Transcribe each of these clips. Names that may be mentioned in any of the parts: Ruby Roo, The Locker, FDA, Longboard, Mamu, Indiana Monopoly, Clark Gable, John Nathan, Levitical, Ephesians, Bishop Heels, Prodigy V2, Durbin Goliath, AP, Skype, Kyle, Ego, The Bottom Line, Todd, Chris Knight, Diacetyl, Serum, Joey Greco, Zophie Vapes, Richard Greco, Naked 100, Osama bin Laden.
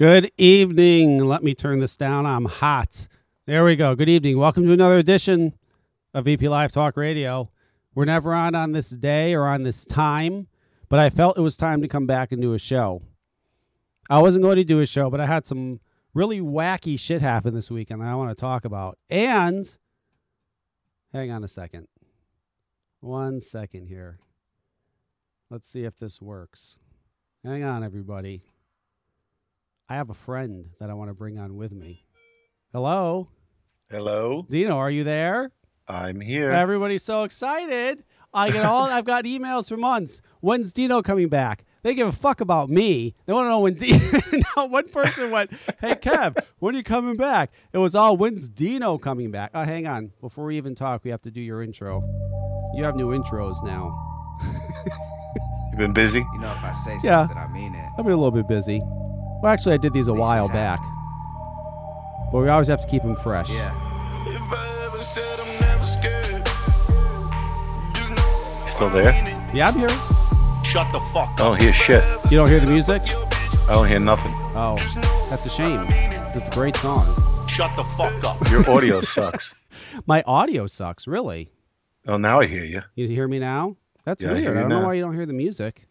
Good evening. Let me turn this down. I'm hot. There we go. Good evening. Welcome to another edition of VP Live Talk Radio. We're never on this day or on this time, but I felt it was time to come back and do a show. I wasn't going to do a show, but I had some really wacky shit happen this weekend that I want to talk about. And hang on a second. 1 second here. Let's see if this works. Hang on, everybody. I have a friend that I want to bring on with me. Hello. Hello. Dino, are you there? I'm here. Everybody's so excited. I've got emails for months. When's Dino coming back? They give a fuck about me. They want to know when Dino. One person went, hey, Kev, when are you coming back? It was all, when's Dino coming back? Oh, hang on. Before we even talk, we have to do your intro. You have new intros now. You've been busy? You know, if I say something, I mean it. I've been a little bit busy. Well, actually, I did these a while back. But we always have to keep them fresh. Yeah. Still there? Yeah, I'm here. Shut the fuck up. I don't hear shit. You don't hear the music? I don't hear nothing. Oh, that's a shame. It's a great song. Shut the fuck up. Your audio sucks. My audio sucks, really? Oh, now I hear you. You hear me now? That's weird. I don't know why you don't hear the music.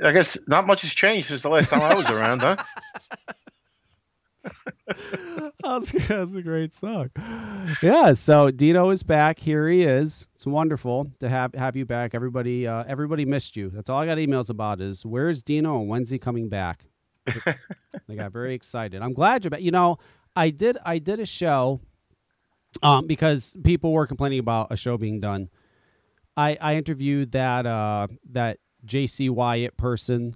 I guess not much has changed since the last time I was around, huh? That's a great song. Yeah, so Dino is back. Here he is. It's wonderful to have you back. Everybody missed you. That's all I got emails about is, where's Dino and when's he coming back? I got very excited. I'm glad you're back. You know, I did a show because people were complaining about a show being done. I interviewed that JC Wyatt person,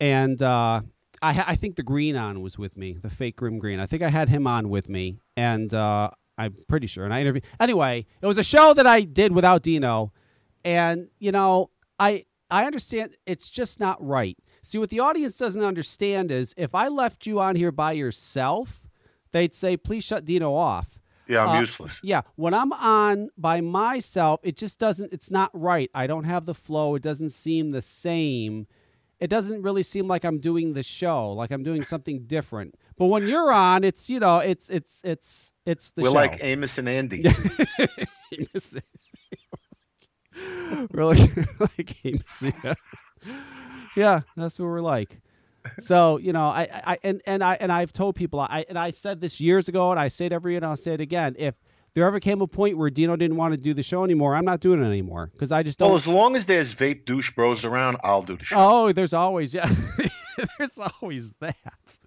and I think the Green On was with me, the fake Grim Green. I think I had him on with me, and I'm pretty sure. And I interviewed. Anyway, it was a show that I did without Dino, and you know, I understand it's just not right. See, what the audience doesn't understand is if I left you on here by yourself, they'd say, "Please shut Dino off." Yeah, I'm useless. Yeah, when I'm on by myself, it just doesn't, it's not right. I don't have the flow. It doesn't seem the same. It doesn't really seem like I'm doing the show, like I'm doing something different. But when you're on, it's, you know, it's the show. We're like Amos and Andy. Amos and we're like Amos. Yeah, that's what we're like. So, you know, I've told people, I said this years ago, and I say it every year, and I'll say it again. If there ever came a point where Dino didn't want to do the show anymore, I'm not doing it anymore because I just don't. Well, as long as there's vape douche bros around, I'll do the show. Oh, there's always, yeah, there's always that.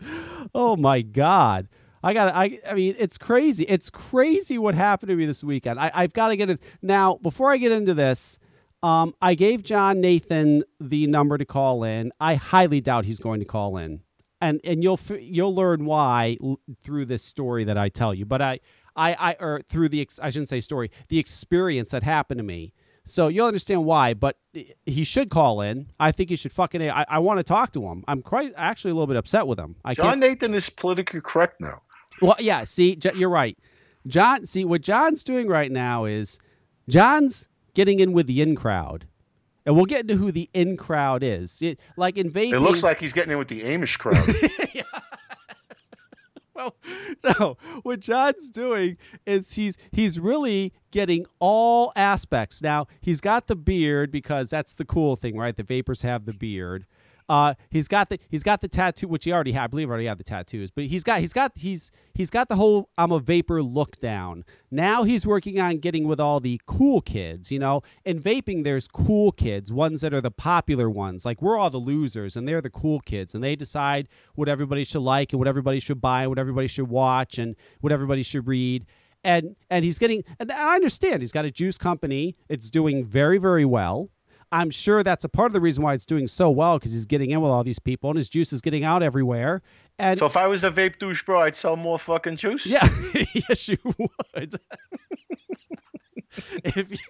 Oh my God, I mean, it's crazy. It's crazy what happened to me this weekend. I've got to get it now. Before I get into this. I gave John Nathan the number to call in. I highly doubt he's going to call in, and you'll learn why through this story that I tell you. But the experience that happened to me. So you'll understand why. But he should call in. I think he should fucking. I want to talk to him. I'm quite actually a little bit upset with him. John Nathan is politically correct now. Well, yeah. See, you're right, John. See, what John's doing right now is John's getting in with the in crowd. And we'll get into who the in crowd is. Like in vaping, it looks like he's getting in with the Amish crowd. Yeah. Well, no. What John's doing is he's really getting all aspects. Now, he's got the beard because that's the cool thing, right? The vapors have the beard. He's got the tattoo, which he already had. I believe already had the tattoos, but he's got the whole I'm a vapor look down. Now he's working on getting with all the cool kids, you know. In vaping, there's cool kids, ones that are the popular ones. Like we're all the losers, and they're the cool kids, and they decide what everybody should like, and what everybody should buy, and what everybody should watch, and what everybody should read. And he's getting. And I understand he's got a juice company. It's doing very, very well. I'm sure that's a part of the reason why it's doing so well because he's getting in with all these people and his juice is getting out everywhere. And so if I was a vape douche bro, I'd sell more fucking juice? Yeah, yes you would. If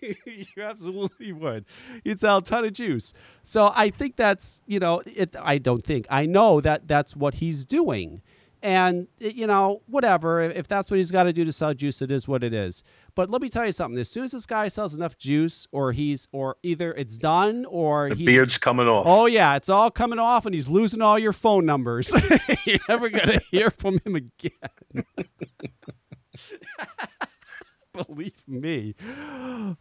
you absolutely would. You'd sell a ton of juice. So I think that's, you know, I know that that's what he's doing. And, you know, whatever. If that's what he's got to do to sell juice, it is what it is. But let me tell you something. As soon as this guy sells enough juice, or either it's done, or the beard's coming off. Oh, yeah. It's all coming off, and he's losing all your phone numbers. You're never going to hear from him again. Believe me.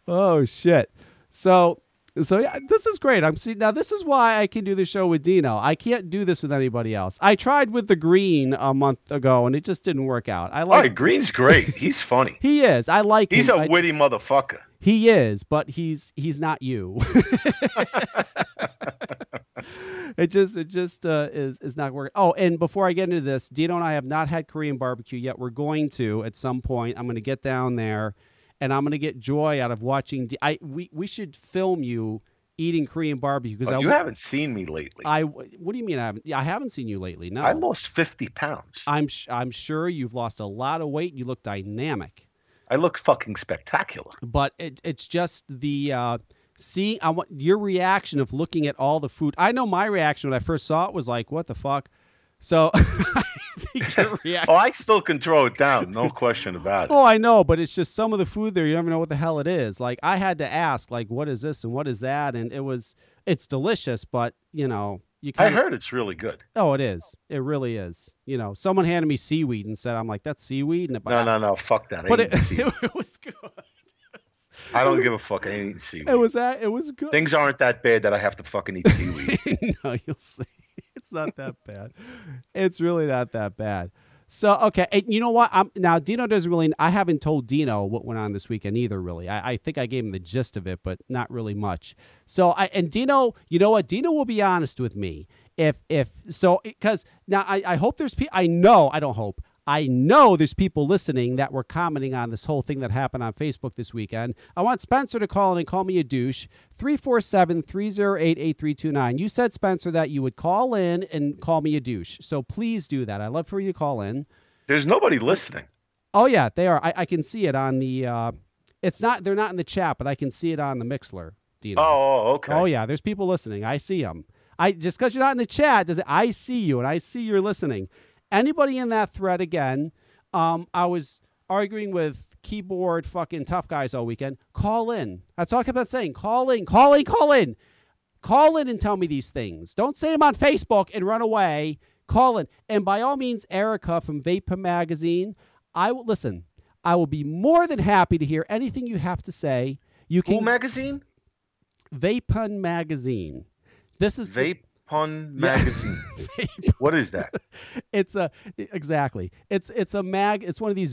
Oh, shit. So yeah, this is great. Now this is why I can do the show with Dino. I can't do this with anybody else. I tried with the Green a month ago, and it just didn't work out. Green's great. He's funny. He is. I like him. He's a witty motherfucker. He is, but he's not you. It just is not working. Oh, and before I get into this, Dino and I have not had Korean barbecue yet. We're going to at some point. I'm going to get down there. And I'm gonna get joy out of watching. We should film you eating Korean barbecue because you haven't seen me lately. What do you mean I haven't? I haven't seen you lately. No, I lost 50 pounds. I'm sure you've lost a lot of weight. You look dynamic. I look fucking spectacular. But it's just the seeing. I want your reaction of looking at all the food. I know my reaction when I first saw it was like, "What the fuck." So I think your reaction. Oh, I still can throw it down. No question about it. Oh, I know. But it's just some of the food there. You never know what the hell it is. Like I had to ask, like, what is this and what is that? And it's delicious. But, you know, I heard it's really good. Oh, it is. It really is. You know, someone handed me seaweed and said, I'm like, that's seaweed. And no. Fuck that. But it was good. I don't give a fuck. I ain't eating seaweed. It was good. Things aren't that bad that I have to fucking eat seaweed. No, you'll see. It's not that bad. It's really not that bad. So, okay. And you know what? Now, Dino doesn't really... I haven't told Dino what went on this weekend either, really. I think I gave him the gist of it, but not really much. So, and Dino... You know what? Dino will be honest with me. Because now I hope there's people... I know there's people listening that were commenting on this whole thing that happened on Facebook this weekend. I want Spencer to call in and call me a douche. 347-308-8329. You said, Spencer, that you would call in and call me a douche. So please do that. I'd love for you to call in. There's nobody listening. Oh, yeah, they are. I can see it on the they're not in the chat, but I can see it on the Mixler. Dino. Oh, okay. Oh, yeah, there's people listening. I see them. Just because you're not in the chat, I see you, and I see you're listening. Anybody in that thread again, I was arguing with keyboard fucking tough guys all weekend. Call in. That's all I kept on saying. Call in. Call in and tell me these things. Don't say them on Facebook and run away. Call in. And by all means, Erica from Vape Pen Magazine, I will be more than happy to hear anything you have to say. Magazine? Vape Pen Magazine. This is... Vapun Magazine. What is that? It's one of these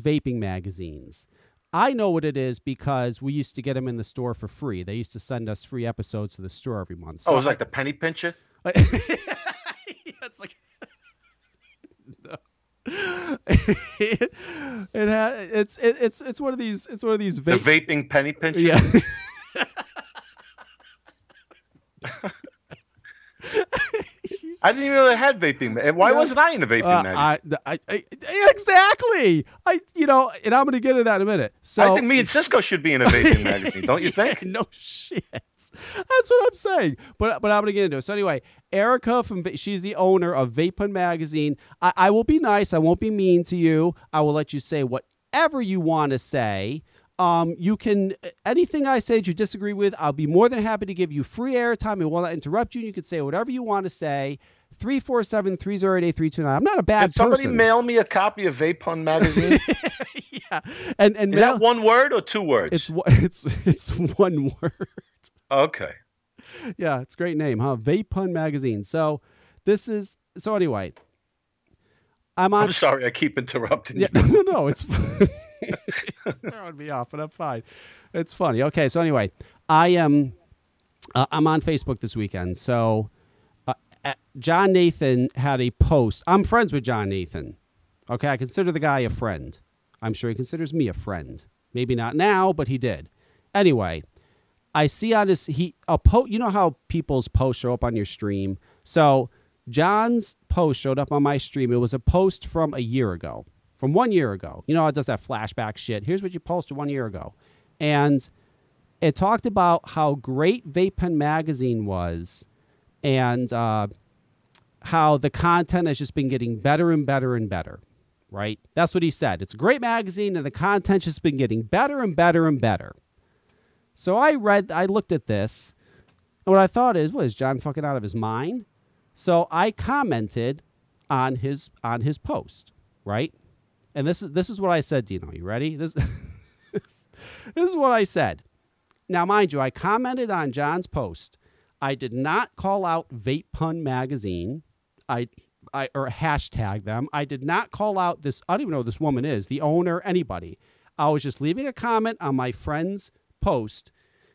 vaping magazines. I know what it is because we used to get them in the store for free. They used to send us free episodes to the store every month. So it was like the penny pincher? It's like no. It's one of these the vaping penny pincher? Yeah. I didn't even know they had vaping. Why wasn't I in a vaping magazine? Exactly. And I'm going to get into that in a minute. So I think me and Cisco should be in a vaping magazine, don't you think? No shit. That's what I'm saying. But I'm going to get into it. So anyway, Erica she's the owner of Vape Pen Magazine. I will be nice. I won't be mean to you. I will let you say whatever you want to say. You can, anything I say that you disagree with, I'll be more than happy to give you free airtime. It will not interrupt you. And you can say whatever you want to say. 347-308-8329. I'm not a bad person. Did somebody mail me a copy of Vapun Magazine? Yeah. And is that one word or two words? It's one word. Okay. Yeah. It's a great name, huh? Vapun Magazine. So anyway, I'm sorry. I keep interrupting you. No, it's fine. It's throwing me off, but I'm fine. It's funny. Okay, so anyway, I'm on Facebook this weekend. So John Nathan had a post. I'm friends with John Nathan. Okay, I consider the guy a friend. I'm sure he considers me a friend. Maybe not now, but he did. Anyway, I see on his you know how people's posts show up on your stream. So John's post showed up on my stream. It was a post from a year ago. From 1 year ago. You know, it does that flashback shit. Here's what you posted 1 year ago. And it talked about how great Vape Pen Magazine was. And how the content has just been getting better and better and better, right? That's what he said. It's a great magazine, and the content's just been getting better and better and better. So I looked at this, and what I thought is, what, is John fucking out of his mind? So I commented on his post, right? And this is what I said, Dino. You ready? This is what I said. Now, mind you, I commented on John's post. I did not call out Vape Pen Magazine. I hashtag them. I did not call out this. I don't even know who this woman is, the owner, anybody. I was just leaving a comment on my friend's post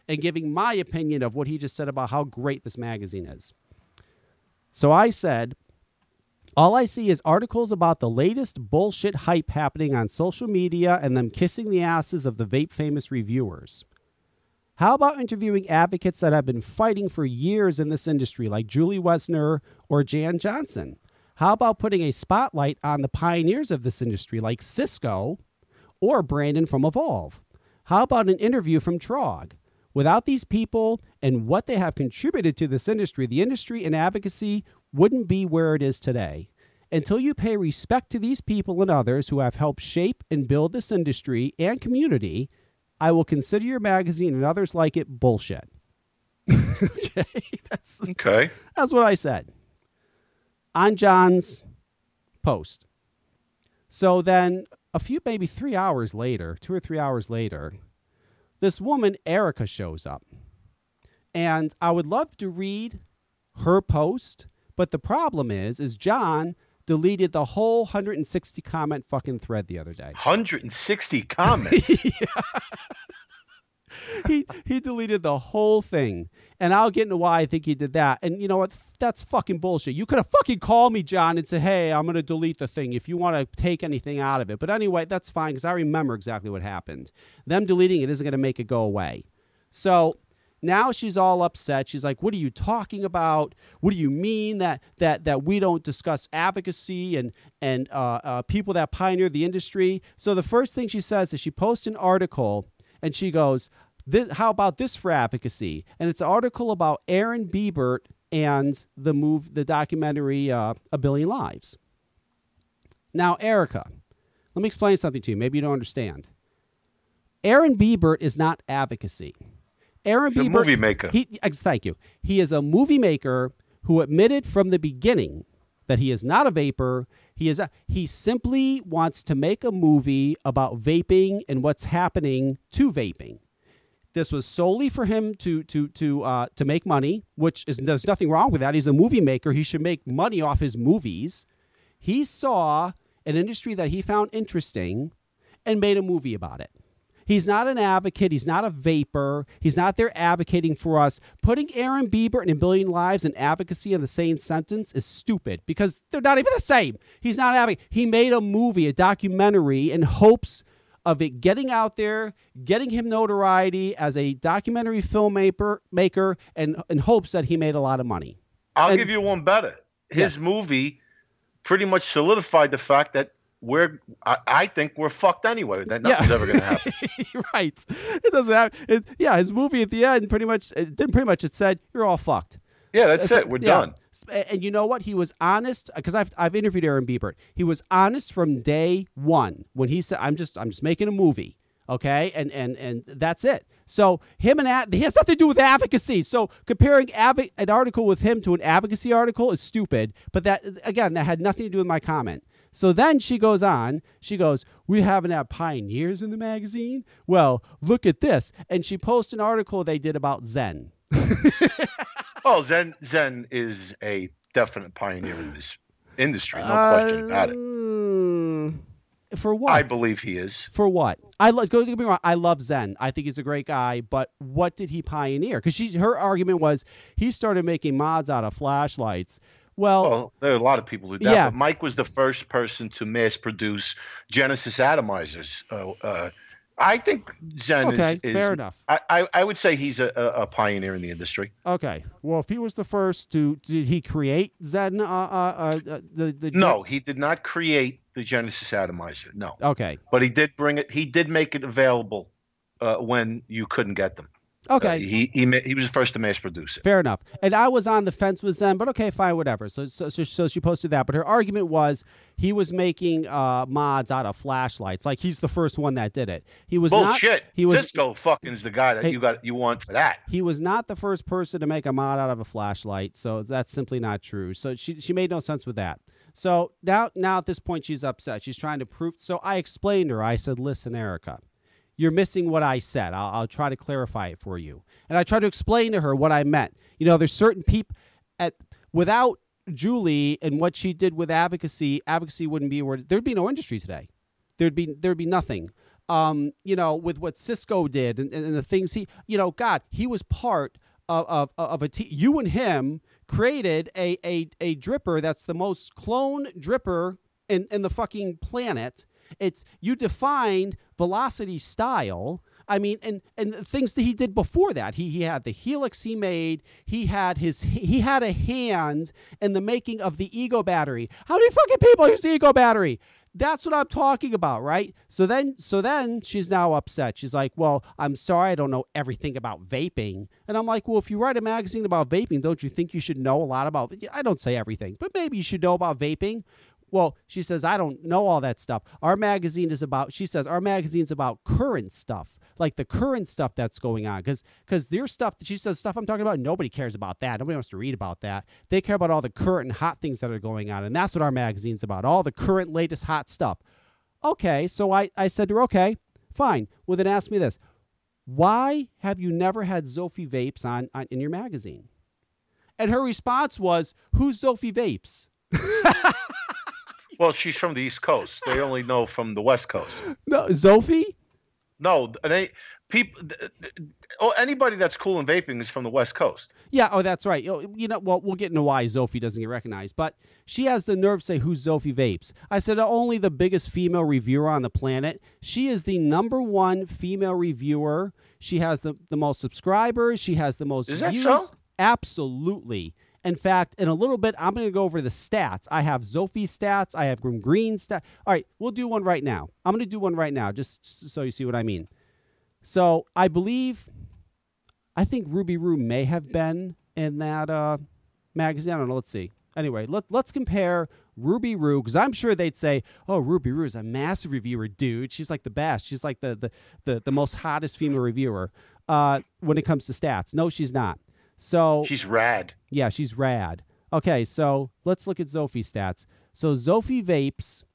and giving my opinion of what he just said about how great this magazine is. So I said, all I see is articles about the latest bullshit hype happening on social media and them kissing the asses of the vape famous reviewers. How about interviewing advocates that have been fighting for years in this industry, like Julie Wesner or Jan Johnson? How about putting a spotlight on the pioneers of this industry, like Cisco or Brandon from Evolve? How about an interview from Trog? Without these people and what they have contributed to this industry, the industry and advocacy wouldn't be where it is today. Until you pay respect to these people and others who have helped shape and build this industry and community, I will consider your magazine and others like it bullshit. Okay. That's what I said on John's post. So then a few, maybe 3 hours later, 2 or 3 hours later, this woman, Erica, shows up. And I would love to read her post, but the problem is John deleted the whole 160 comment fucking thread the other day. 160 comments? Yeah. He deleted the whole thing. And I'll get into why I think he did that. And you know what? That's fucking bullshit. You could have fucking called me, John, and said, hey, I'm going to delete the thing if you want to take anything out of it. But anyway, that's fine because I remember exactly what happened. Them deleting it isn't going to make it go away. So now she's all upset. She's like, what are you talking about? What do you mean that we don't discuss advocacy and people that pioneer the industry? So the first thing she says is she posts an article and she goes, how about this for advocacy? And it's an article about Aaron Biebert and the documentary A Billion Lives. Now, Erica, let me explain something to you. Maybe you don't understand. Aaron Biebert is not advocacy. Aaron Biebert, movie maker. Thank you. He is a movie maker who admitted from the beginning that he is not a vapor. He simply wants to make a movie about vaping and what's happening to vaping. This was solely for him to make money, which is there's nothing wrong with that. He's a movie maker. He should make money off his movies. He saw an industry that he found interesting and made a movie about it. He's not an advocate. He's not a vapor. He's not there advocating for us. Putting Aaron Biebert and A Billion Lives and advocacy in the same sentence is stupid because they're not even the same. He's not advocating. He made a movie, a documentary, in hopes of it getting out there, getting him notoriety as a documentary filmmaker, and in hopes that he made a lot of money. I'll give you one better. His movie pretty much solidified the fact that I think we're fucked anyway. That nothing's ever going to happen. Right. It doesn't happen. His movie at the end it said, you're all fucked. Yeah, that's it. We're done. And you know what? He was honest because I've interviewed Aaron Biebert. He was honest from day one when he said, I'm just making a movie. Okay. And that's it. So he has nothing to do with advocacy. So comparing an article with him to an advocacy article is stupid. But that, again, that had nothing to do with my comment. So then she goes on. She goes, we haven't had pioneers in the magazine. Well, look at this. And she posts an article they did about Zen. Oh, Zen is a definite pioneer in this industry. No question about it. For what? I believe he is. For what? Don't get me wrong. I love Zen. I think he's a great guy. But what did he pioneer? Because her argument was he started making mods out of flashlights. Well, there are a lot of people who do that. Yeah. But Mike was the first person to mass produce Genesis atomizers. I think Zen is fair enough. I would say he's a pioneer in the industry. Okay. Well, if he was the first to, did he create Zen? No, he did not create the Genesis atomizer. No. Okay. But he did make it available when you couldn't get them. Okay. He was first to mass produce it. Fair enough. And I was on the fence with Zen, but okay, fine, whatever. So she posted that. But her argument was he was making mods out of flashlights. Like, he's the first one that did it. He was bullshit. Cisco fucking is the guy that you want for that. He was not the first person to make a mod out of a flashlight. So that's simply not true. So she made no sense with that. So now at this point, she's upset. She's trying to prove. So I explained to her. I said, listen, Erica, you're missing what I said. I'll try to clarify it for you. And I tried to explain to her what I meant. You know, there's certain people without Julie and what she did with advocacy wouldn't be where there'd be no industry today. There'd be nothing. You know, with what Cisco did and the things he, you know, God, he was part of a team. You and him created a dripper that's the most clone dripper in the fucking planet. You defined Velocity style. I mean, and things that he did before that. He had the helix he made. He had a hand in the making of the Ego battery. How many fucking people use the Ego battery? That's what I'm talking about, right? So then she's now upset. She's like, well, I'm sorry, I don't know everything about vaping. And I'm like, well, if you write a magazine about vaping, don't you think you should know a lot about it? I don't say everything, but maybe you should know about vaping. Well, she says, I don't know all that stuff. Our magazine's about current stuff, like the current stuff that's going on. Because their stuff, she says, stuff I'm talking about, nobody cares about that. Nobody wants to read about that. They care about all the current and hot things that are going on. And that's what our magazine's about, all the current, latest, hot stuff. Okay, so I said to her, okay, fine. Well, then ask me this. Why have you never had Zophie Vapes in your magazine? And her response was, who's Zophie Vapes? Well, she's from the East Coast. They only know from the West Coast. No, Zophie? No, anybody that's cool in vaping is from the West Coast. Yeah, oh, that's right. You know, well, we'll get into why Zophie doesn't get recognized, but she has the nerve to say, who's Zophie Vapes? I said, only the biggest female reviewer on the planet. She is the number one female reviewer. She has the most subscribers. She has the most views. Is that so? Absolutely. In fact, in a little bit, I'm going to go over the stats. I have Zophie stats. I have Grim Green stats. All right, we'll do one right now. I'm going to do one right now just so you see what I mean. So I think Ruby Roo may have been in that magazine. I don't know. Let's see. Anyway, let's compare Ruby Roo, because I'm sure they'd say, oh, Ruby Roo is a massive reviewer, dude. She's like the best. She's like the most hottest female reviewer when it comes to stats. No, she's not. So she's rad. Yeah, she's rad. Okay, so let's look at Zophie stats. So Zophie Vapes,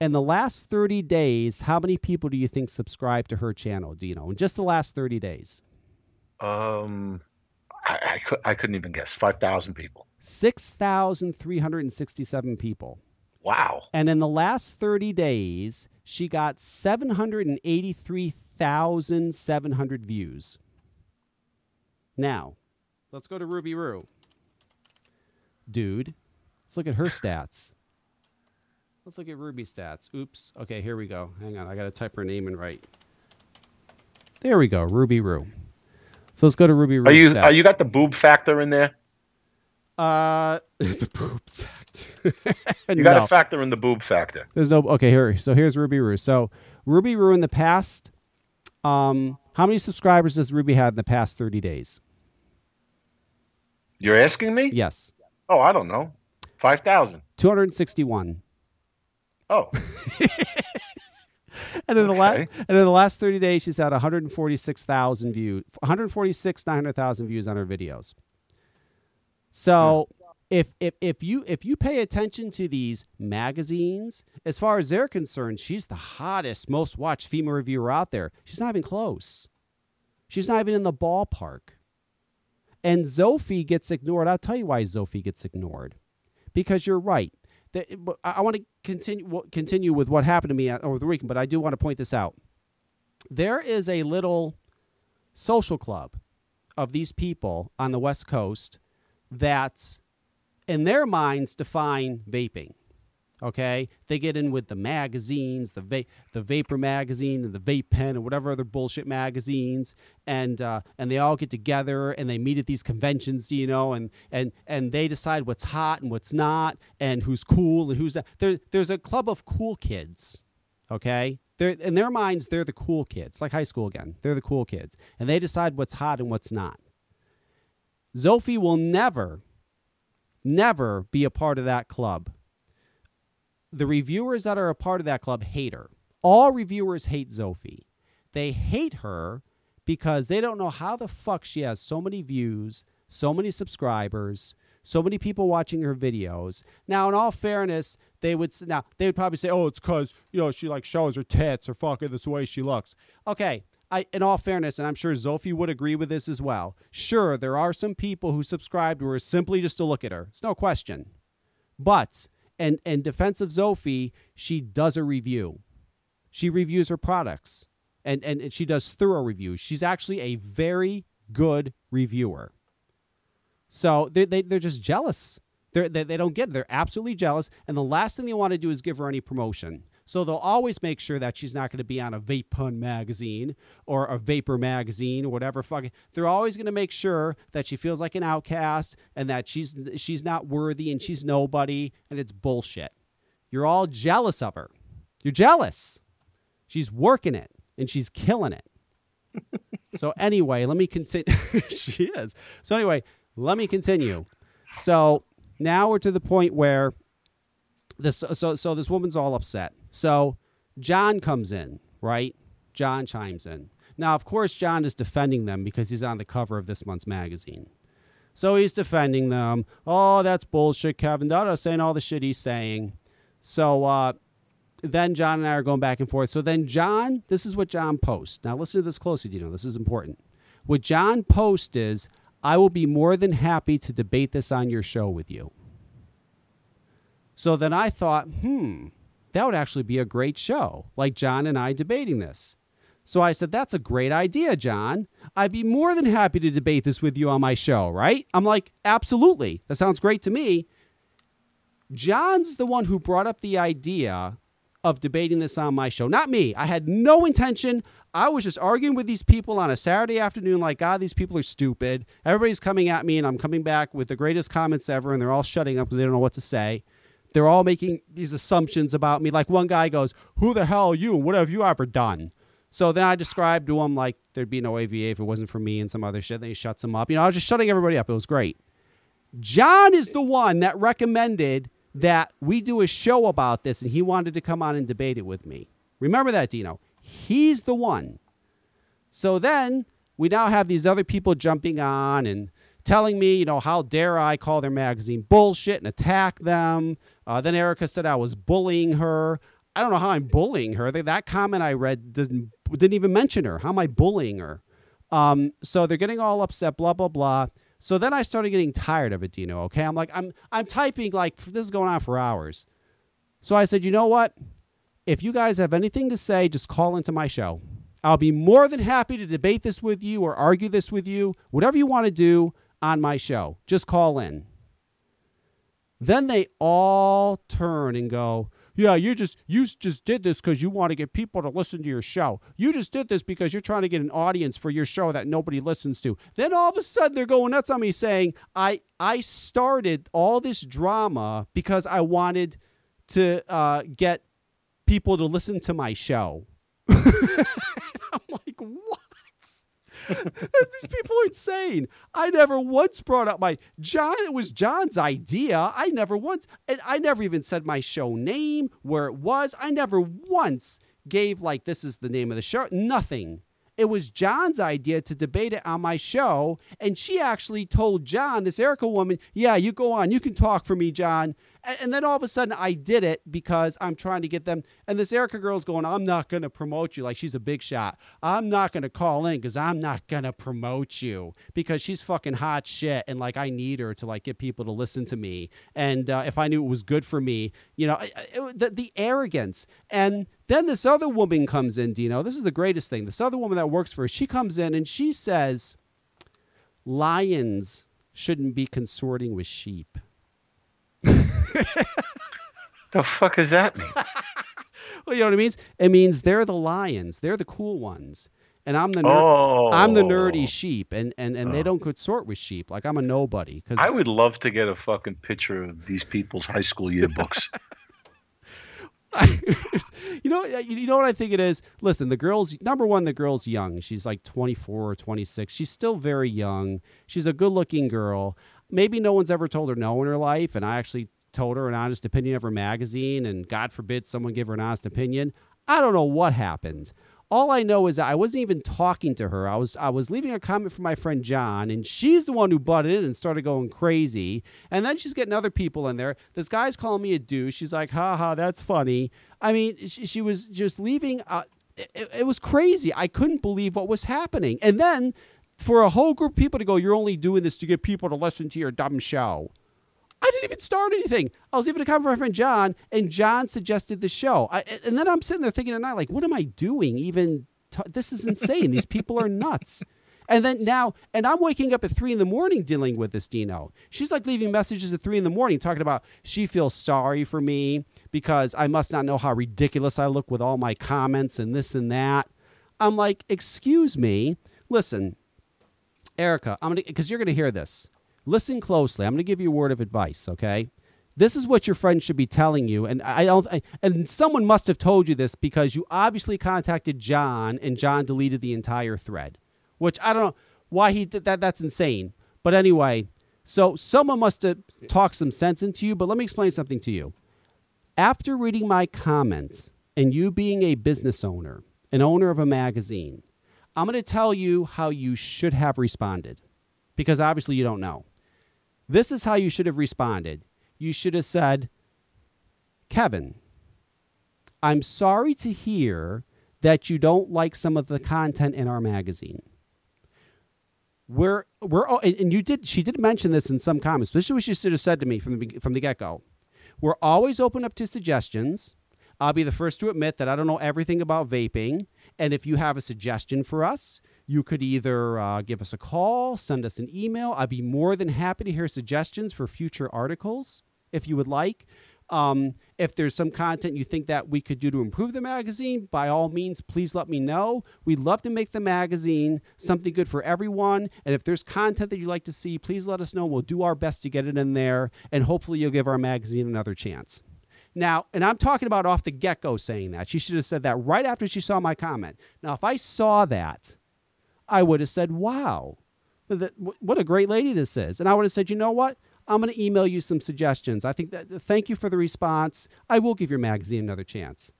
in the last 30 days, how many people do you think subscribe to her channel, Dino? In just the last 30 days? I couldn't even guess. 5,000 people. 6,367 people. Wow. And in the last 30 days, she got 783,700 views. Now, let's go to Ruby Roo. Dude, let's look at her stats. Let's look at Ruby's stats. Oops. Okay, here we go. Hang on. I got to type her name in right. There we go, Ruby Roo. So let's go to Ruby Roo. Are you got the boob factor in there? The boob factor. You got to factor in the boob factor. There's no. Okay, here. So here's Ruby Roo. So Ruby Roo in the past, how many subscribers does Ruby have in the past 30 days? You're asking me? Yes. Oh, I don't know. 5,000. 261. Oh. And in the last 30 days, she's had 146,000 views. 900,000 views on her videos. So, if you pay attention to these magazines, as far as they're concerned, she's the hottest, most watched female reviewer out there. She's not even close. She's not even in the ballpark. And Zophie gets ignored. I'll tell you why Zophie gets ignored. Because you're right. I want to continue with what happened to me over the weekend, but I do want to point this out. There is a little social club of these people on the West Coast that, in their minds, define vaping. Okay? They get in with the magazines, the Vapor Magazine and the Vape Pen and whatever other bullshit magazines, and they all get together and they meet at these conventions, you know, and they decide what's hot and what's not and who's cool and who's not. There's a club of cool kids, okay, they're, in their minds, they're the cool kids, like high school again. They're the cool kids, and they decide what's hot and what's not. Zophie will never, never be a part of that club. The reviewers that are a part of that club hate her. All reviewers hate Zophie. They hate her because they don't know how the fuck she has so many views, so many subscribers, so many people watching her videos. Now, in all fairness, they would probably say, "Oh, it's because she like shows her tits or fucking this way she looks." Okay, in all fairness, and I'm sure Zophie would agree with this as well. Sure, there are some people who subscribe to her simply just to look at her. It's no question. But in defense of Zophie, she does a review. She reviews her products, and she does thorough reviews. She's actually a very good reviewer. So they're just jealous. They don't get it. They're absolutely jealous. And the last thing they want to do is give her any promotion. So they'll always make sure that she's not going to be on a Vapun magazine or a Vapor magazine or whatever. Fucking, they're always going to make sure that she feels like an outcast and that she's not worthy and she's nobody. And it's bullshit. You're all jealous of her. You're jealous. She's working it and she's killing it. So anyway, let me continue. She is. So anyway, let me continue. So now we're to the point where this woman's all upset. So John comes in, right? John chimes in. Now, of course, John is defending them because he's on the cover of this month's magazine. So he's defending them. Oh, that's bullshit, Kevin. Dotto's saying all the shit he's saying. So then John and I are going back and forth. So then John, this is what John posts. Now, listen to this closely, Dino. This is important. What John posts is, "I will be more than happy to debate this on your show with you." So then I thought, that would actually be a great show, like John and I debating this. So I said, "That's a great idea, John. I'd be more than happy to debate this with you on my show, right?" I'm like, "Absolutely. That sounds great to me." John's the one who brought up the idea of debating this on my show, not me. I had no intention. I was just arguing with these people on a Saturday afternoon like, God, these people are stupid. Everybody's coming at me, and I'm coming back with the greatest comments ever, and they're all shutting up because they don't know what to say. They're all making these assumptions about me. Like one guy goes, "Who the hell are you? What have you ever done?" So then I described to him like there'd be no AVA if it wasn't for me and some other shit. Then he shuts him up. I was just shutting everybody up. It was great. John is the one that recommended that we do a show about this, and he wanted to come on and debate it with me. Remember that, Dino. He's the one. So then we now have these other people jumping on and telling me, how dare I call their magazine bullshit and attack them. Then Erica said I was bullying her. I don't know how I'm bullying her. That comment I read didn't even mention her. How am I bullying her? So they're getting all upset, blah, blah, blah. So then I started getting tired of it, Dino, okay? I'm like, I'm typing, like, this is going on for hours. So I said, you know what? If you guys have anything to say, just call into my show. I'll be more than happy to debate this with you or argue this with you, whatever you want to do on my show. Just call in. Then they all turn and go, "Yeah, you just did this because you want to get people to listen to your show. You just did this because you're trying to get an audience for your show that nobody listens to." Then all of a sudden they're going nuts on me saying, I started all this drama because I wanted to get people to listen to my show. I'm like, what? These people are insane. I never once brought up it was John's idea. And I never even said my show name, where it was. I never once gave this is the name of the show. Nothing. It was John's idea to debate it on my show. And she actually told John, this Erica woman, "Yeah, you go on. You can talk for me, John." And then all of a sudden I did it because I'm trying to get them. And this Erica girl's going, "I'm not going to promote you." Like she's a big shot. "I'm not going to call in because I'm not going to promote you because she's fucking hot shit. And I need her to get people to listen to me. And if I knew it was good for me, the arrogance." And then this other woman comes in, Dino. This is the greatest thing. This other woman that works for her, she comes in and she says, "Lions shouldn't be consorting with sheep." The fuck does that mean? Well, you know what it means? It means they're the lions. They're the cool ones. And I'm the I'm the nerdy sheep, and they don't consort with sheep. Like I'm a nobody. Cause I would love to get a fucking picture of these people's high school yearbooks. You know what I think it is? Listen, the girl's, number one, the girl's young. She's like 24 or 26. She's still very young. She's a good-looking girl. Maybe no one's ever told her no in her life, and I actually told her an honest opinion of her magazine, and God forbid someone give her an honest opinion. I don't know what happened. All I know is I wasn't even talking to her. I was leaving a comment for my friend John, and she's the one who butted in and started going crazy. And then she's getting other people in there. This guy's calling me a douche. She's like, ha ha, that's funny. I mean, she was just leaving. It was crazy. I couldn't believe what was happening. And then for a whole group of people to go, you're only doing this to get people to listen to your dumb show. I didn't even start anything. I was leaving a comment for my friend John, and John suggested the show. And then I'm sitting there thinking tonight, like, what am I doing? This is insane. These people are nuts. And then now, and I'm waking up at 3 in the morning dealing with this, Dino. She's like leaving messages at 3 in the morning talking about she feels sorry for me because I must not know how ridiculous I look with all my comments and this and that. I'm like, excuse me. Listen, Erica, because you're going to hear this. Listen closely. I'm going to give you a word of advice, okay? This is what your friend should be telling you, and and someone must have told you this because you obviously contacted John, and John deleted the entire thread, which I don't know why he did that. That's insane. But anyway, so someone must have talked some sense into you, but let me explain something to you. After reading my comment and you being a business owner, an owner of a magazine, I'm going to tell you how you should have responded because obviously you don't know. This is how you should have responded. You should have said, Kevin, I'm sorry to hear that you don't like some of the content in our magazine. She did mention this in some comments. This is what she should have said to me from the get-go. We're always open up to suggestions. I'll be the first to admit that I don't know everything about vaping. And if you have a suggestion for us, you could either give us a call, send us an email. I'd be more than happy to hear suggestions for future articles if you would like. If there's some content you think that we could do to improve the magazine, by all means, please let me know. We'd love to make the magazine something good for everyone. And if there's content that you'd like to see, please let us know. We'll do our best to get it in there. And hopefully you'll give our magazine another chance. Now, and I'm talking about off the get-go saying that. She should have said that right after she saw my comment. Now, if I saw that, I would have said, wow, what a great lady this is. And I would have said, you know what? I'm going to email you some suggestions. Thank you for the response. I will give your magazine another chance.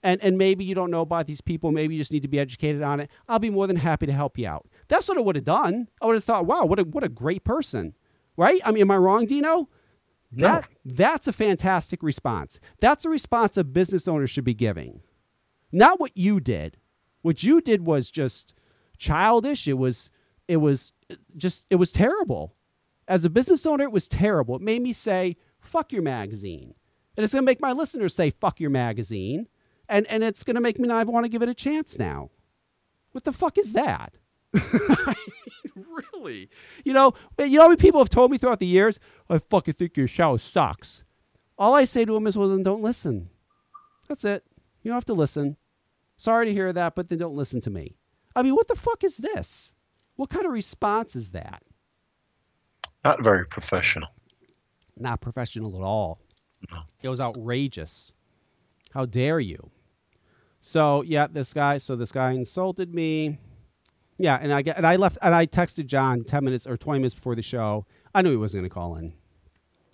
And maybe you don't know about these people. Maybe you just need to be educated on it. I'll be more than happy to help you out. That's what I would have done. I would have thought, wow, what a great person, right? I mean, am I wrong, Dino? No. That's a fantastic response. That's a response a business owner should be giving. Not what you did. What you did was just childish. It was terrible. As a business owner, it was terrible. It made me say, fuck your magazine. And it's going to make my listeners say, fuck your magazine. And it's going to make me not want to give it a chance now. What the fuck is that? Really? You know how many people have told me throughout the years, I fucking think your show sucks. All I say to them is, well, then don't listen. That's it. You don't have to listen. Sorry to hear that, but then don't listen to me. I mean, what the fuck is this? What kind of response is that? Not very professional. Not professional at all. No. It was outrageous. How dare you? So, yeah, this guy insulted me. Yeah, and I texted John 10 minutes or 20 minutes before the show. I knew he wasn't going to call in.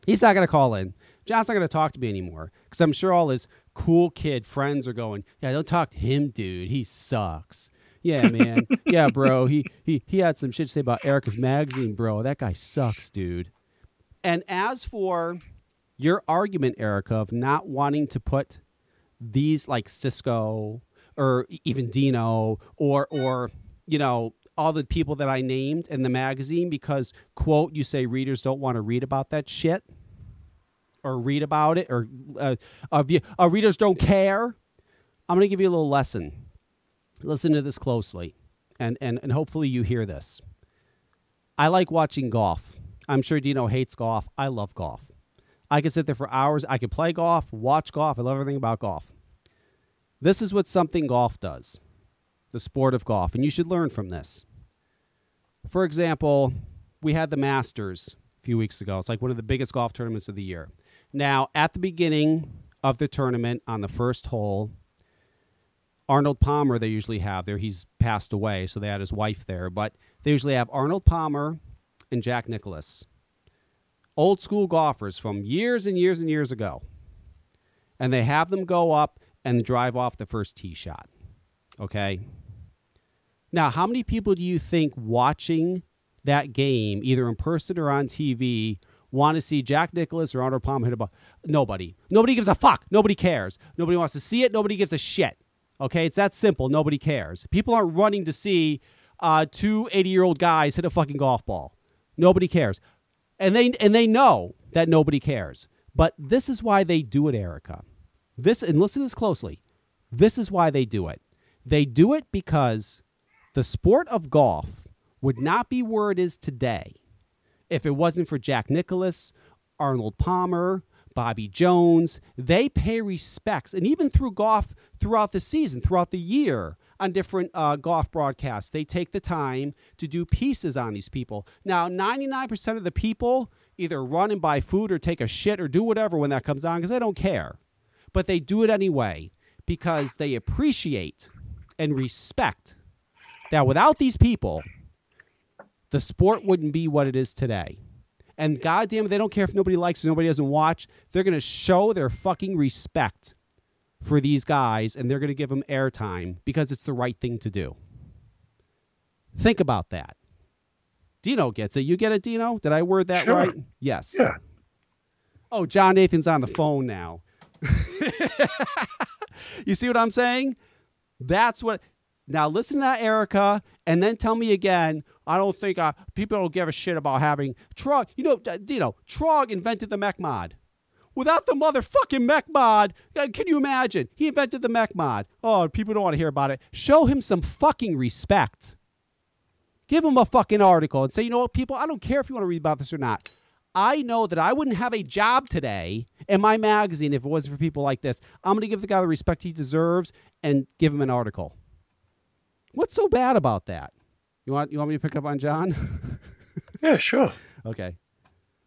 He's not going to call in. John's not going to talk to me anymore because I'm sure all his cool kid friends are going, yeah, don't talk to him, dude. He sucks. Yeah, man. Yeah, bro. He had some shit to say about Erica's magazine, bro. That guy sucks, dude. And as for your argument, Erica, of not wanting to put these like Cisco or even Dino or all the people that I named in the magazine because, quote, you say readers don't want to read about that shit or read about it or readers don't care. I'm going to give you a little lesson. Listen to this closely, and hopefully you hear this. I like watching golf. I'm sure Dino hates golf. I love golf. I could sit there for hours. I could play golf, watch golf. I love everything about golf. This is what something golf does, the sport of golf, and you should learn from this. For example, we had the Masters a few weeks ago. It's like one of the biggest golf tournaments of the year. Now, at the beginning, of the tournament on the first hole. Arnold Palmer they usually have there. He's passed away, so they had his wife there. But they usually have Arnold Palmer and Jack Nicklaus. Old school golfers from years and years and years ago. And they have them go up and drive off the first tee shot. Okay? Now, how many people do you think watching that game, either in person or on TV, want to see Jack Nicklaus or Arnold Palmer hit a ball? Nobody. Nobody gives a fuck. Nobody cares. Nobody wants to see it. Nobody gives a shit. Okay, it's that simple. Nobody cares. People aren't running to see two 80-year-old guys hit a fucking golf ball. Nobody cares. And they know that nobody cares. But this is why they do it, Erica. This, and listen to this closely. This is why they do it. They do it because the sport of golf would not be where it is today if it wasn't for Jack Nicklaus, Arnold Palmer, Bobby Jones. They pay respects, and even through golf throughout the season, throughout the year, on different golf broadcasts, they take the time to do pieces on these people. Now, 99% of the people either run and buy food or take a shit or do whatever when that comes on because they don't care. But they do it anyway because they appreciate and respect that without these people, the sport wouldn't be what it is today. And goddamn it, they don't care if nobody likes or nobody doesn't watch. They're going to show their fucking respect for these guys, and they're going to give them airtime because it's the right thing to do. Think about that. Dino gets it. You get it, Dino? Did I word that right? Yes. Yeah. Oh, John Nathan's on the phone now. You see what I'm saying? That's what... Now listen to that, Erica, and then tell me again. I don't think people don't give a shit about having Trog. You know, Dino, Trog invented the mech mod. Without the motherfucking mech mod, can you imagine? He invented the mech mod. Oh, people don't want to hear about it. Show him some fucking respect. Give him a fucking article and say, you know what, people, I don't care if you want to read about this or not. I know that I wouldn't have a job today in my magazine if it wasn't for people like this. I'm going to give the guy the respect he deserves and give him an article. What's so bad about that? You want me to pick up on John? Yeah, sure. Okay.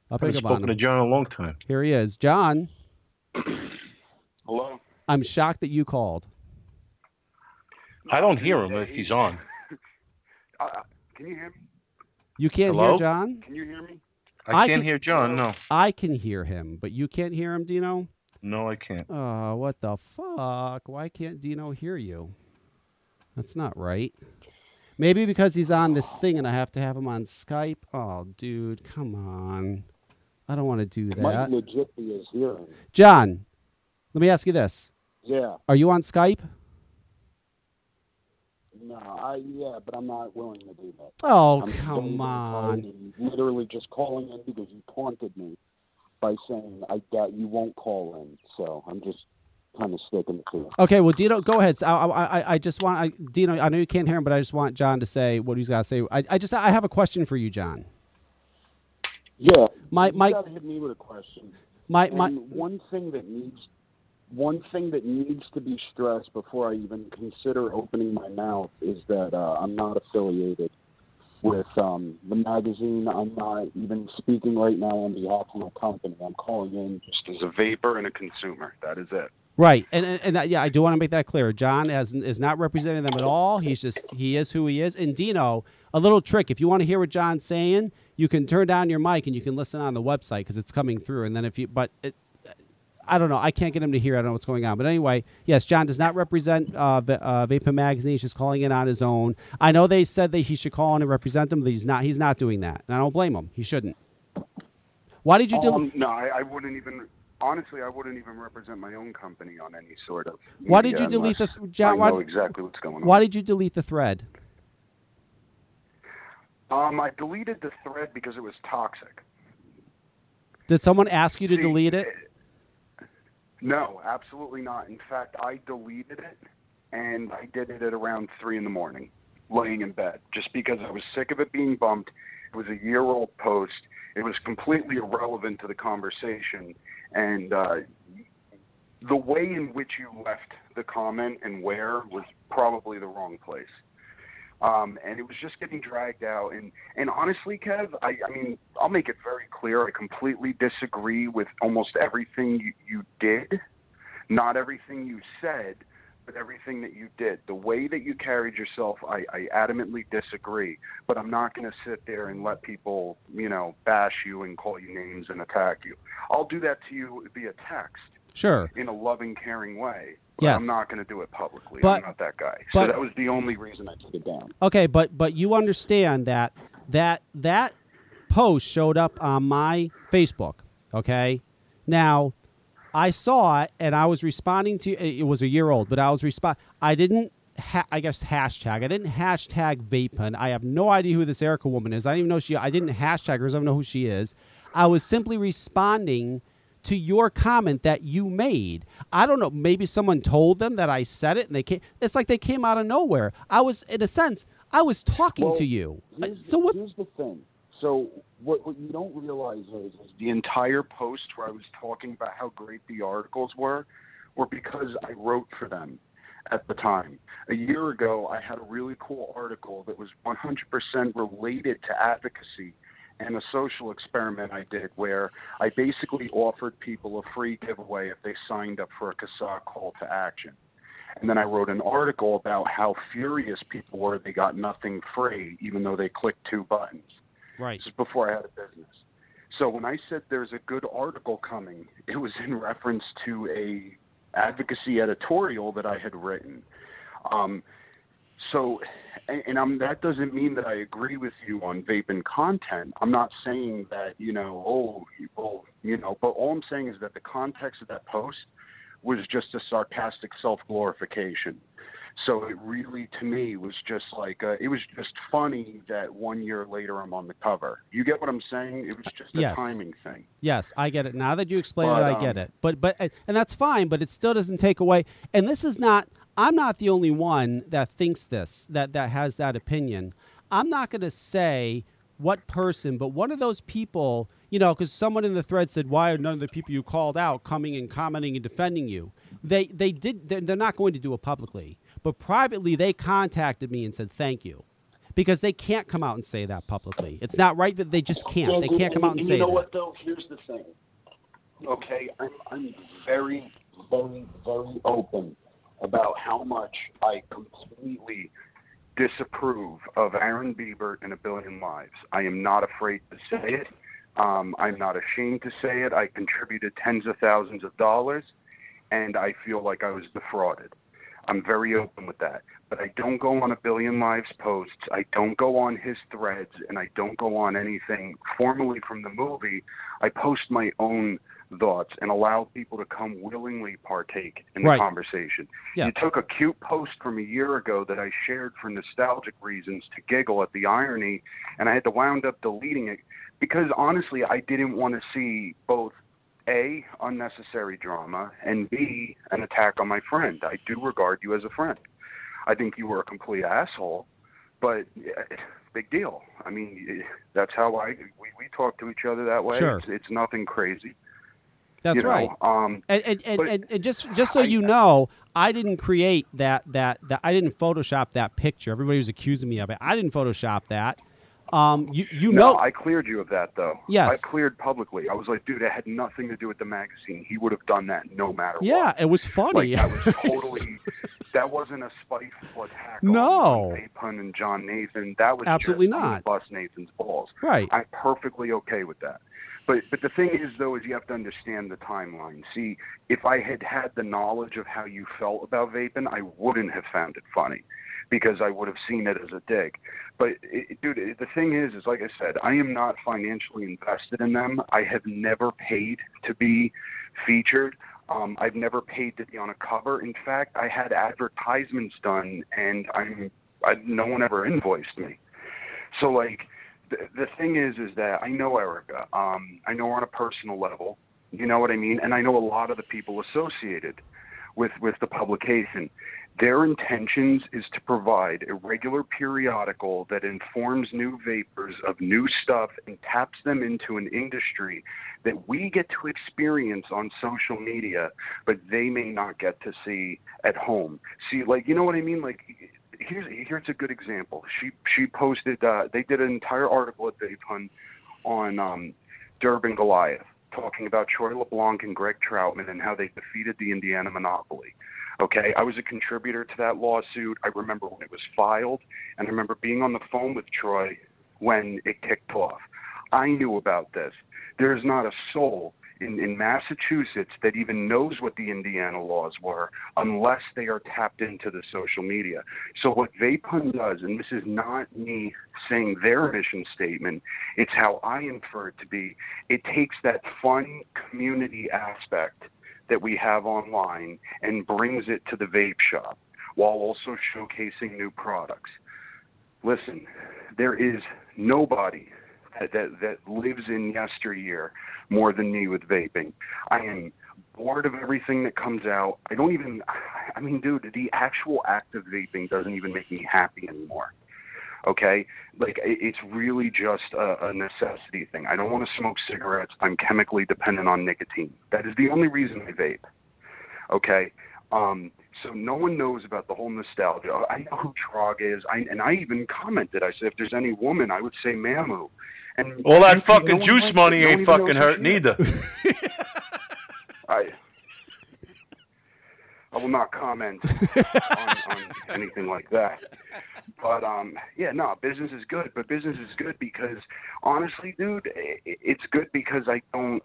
I'll pick up on him. I haven't spoken to John in a long time. Here he is. John. Hello. I'm shocked that you called. I don't hear him if he's on. Can you hear me? You can't hear John? Can you hear me? I can't hear John, no. I can hear him, but you can't hear him, Dino? No, I can't. Oh, what the fuck? Why can't Dino hear you? That's not right. Maybe because he's on this thing and I have to have him on Skype. Oh, dude, come on. I don't want to do that. It might legit be his hearing. John, let me ask you this. Yeah. Are you on Skype? No, but I'm not willing to do that. Oh, come on. I'm literally just calling in because you taunted me by saying I doubt you won't call in. So I'm just... kind of sticking to it. Okay, well, Dino, go ahead. I just want Dino. I know you can't hear him, but I just want John to say what he's got to say. I have a question for you, John. Yeah, you gotta hit me with a question. One thing that needs to be stressed before I even consider opening my mouth is that I'm not affiliated with the magazine. I'm not even speaking right now on behalf of my company. I'm calling in just as a vapor and a consumer. That is it. Right, and yeah, I do want to make that clear. John is not representing them at all. He is who he is. And Dino, a little trick. If you want to hear what John's saying, you can turn down your mic and you can listen on the website because it's coming through. And then I don't know. I can't get him to hear. I don't know what's going on. But anyway, yes, John does not represent Vape Pen Magazine. He's just calling in on his own. I know they said that he should call in and represent them, but he's not doing that. And I don't blame him. He shouldn't. Why did you No, I wouldn't even... Honestly, I wouldn't even represent my own company on any sort of. Why did you delete the John? I know exactly what's going on. Why did you delete the thread? I deleted the thread because it was toxic. Did someone ask you to delete it? No, absolutely not. In fact, I deleted it, and I did it at around 3 a.m, laying in bed, just because I was sick of it being bumped. It was a year-old post. It was completely irrelevant to the conversation. And the way in which you left the comment and where was probably the wrong place. And it was just getting dragged out. And honestly, Kev, I mean, I'll make it very clear. I completely disagree with almost everything you did. Not everything you said, but everything that you did. The way that you carried yourself, I adamantly disagree, but I'm not going to sit there and let people, you know, bash you and call you names and attack you. I'll do that to you via text. Sure. In a loving, caring way. But yes. I'm not going to do it publicly. But, I'm not that guy. But, so that was the only reason I took it down. Okay, but you understand that post showed up on my Facebook, okay? Now, I saw it, and I was responding to it. Was a year old, but I was responding. I didn't, I didn't hashtag vape pen. I have no idea who this Erica woman is. I didn't even know I didn't hashtag her, so I don't know who she is. I was simply responding to your comment that you made. I don't know. Maybe someone told them that I said it, and they came. It's like they came out of nowhere. I was, in a sense, I was talking to you. So what? Here's the thing. So what you don't realize is the entire post where I was talking about how great the articles were because I wrote for them at the time. A year ago, I had a really cool article that was 100% related to advocacy and a social experiment I did where I basically offered people a free giveaway if they signed up for a CASAC call to action. And then I wrote an article about how furious people were they got nothing free, even though they clicked two buttons. Right. This is before I had a business. So when I said there's a good article coming, it was in reference to a advocacy editorial that I had written. That doesn't mean that I agree with you on vape and content. I'm not saying that, but all I'm saying is that the context of that post was just a sarcastic self-glorification. So it really, to me, was just like, it was just funny that 1 year later I'm on the cover. You get what I'm saying? It was just a timing thing. Yes, I get it. Now that you explain it, I get it. But and that's fine, but it still doesn't take away. And this is not, I'm not the only one that thinks this, that has that opinion. I'm not going to say what person, but one of those people, because someone in the thread said, why are none of the people you called out coming and commenting and defending you? They're not going to do it publicly. But privately, they contacted me and said, thank you, because they can't come out and say that publicly. It's not right that they just can't. They can't come out and say that. You know what, though? Here's the thing. Okay, I'm very, very, very open about how much I completely disapprove of Aaron Biebert and A Billion Lives. I am not afraid to say it. I'm not ashamed to say it. I contributed tens of thousands of dollars, and I feel like I was defrauded. I'm very open with that, but I don't go on A Billion Lives posts. I don't go on his threads, and I don't go on anything formally from the movie. I post my own thoughts and allow people to come willingly partake in the conversation. Yeah. You took a cute post from a year ago that I shared for nostalgic reasons to giggle at the irony, and I had to wound up deleting it because, honestly, I didn't want to see both A, unnecessary drama, and B, an attack on my friend. I do regard you as a friend. I think you were a complete asshole, but big deal. I mean, that's how we talk to each other that way. Sure. It's nothing crazy. That's right. And just so I didn't create that. I didn't Photoshop that picture. Everybody was accusing me of it. I didn't Photoshop that. No, I cleared you of that, though. Yes. I cleared publicly. I was like, dude, it had nothing to do with the magazine. He would have done that no matter what. Yeah, it was funny. Like, that was totally, that wasn't a spiteful attack on Vape Pen and John Nathan. That was absolutely just not bust Nathan's balls. Right. I'm perfectly okay with that. But the thing is, though, is you have to understand the timeline. See, if I had the knowledge of how you felt about vaping, I wouldn't have found it funny, because I would have seen it as a dig. But, the thing is like I said, I am not financially invested in them. I have never paid to be featured. I've never paid to be on a cover. In fact, I had advertisements done, and no one ever invoiced me. So, like, the thing is that I know Erica. I know her on a personal level. You know what I mean? And I know a lot of the people associated with the publication. Their intentions is to provide a regular periodical that informs new vapers of new stuff and taps them into an industry that we get to experience on social media, but they may not get to see at home. See, like, you know what I mean? Like, here's a good example. She posted, they did an entire article at Vape Pen on Durbin Goliath. talking about Troy LeBlanc and Greg Troutman and how they defeated the Indiana monopoly. Okay, I was a contributor to that lawsuit. I remember when it was filed, and I remember being on the phone with Troy when it kicked off. I knew about this. There's not a soul in Massachusetts that even knows what the Indiana laws were unless they are tapped into the social media. So what Vapun does, and this is not me saying their mission statement, it's how I infer it to be, it takes that fun community aspect that we have online and brings it to the vape shop while also showcasing new products. Listen, there is nobody that lives in yesteryear more than me with vaping. I am bored of everything that comes out. Dude, the actual act of vaping doesn't even make me happy anymore. Okay? Like, it's really just a necessity thing. I don't want to smoke cigarettes. I'm chemically dependent on nicotine. That is the only reason I vape. Okay? So no one knows about the whole nostalgia. I know who Trog is. I even commented. I said, if there's any woman, I would say Mamu. And all that fucking juice money ain't fucking hurting either. I will not comment on anything like that. But, business is good. But business is good because, honestly, dude, it's good because I don't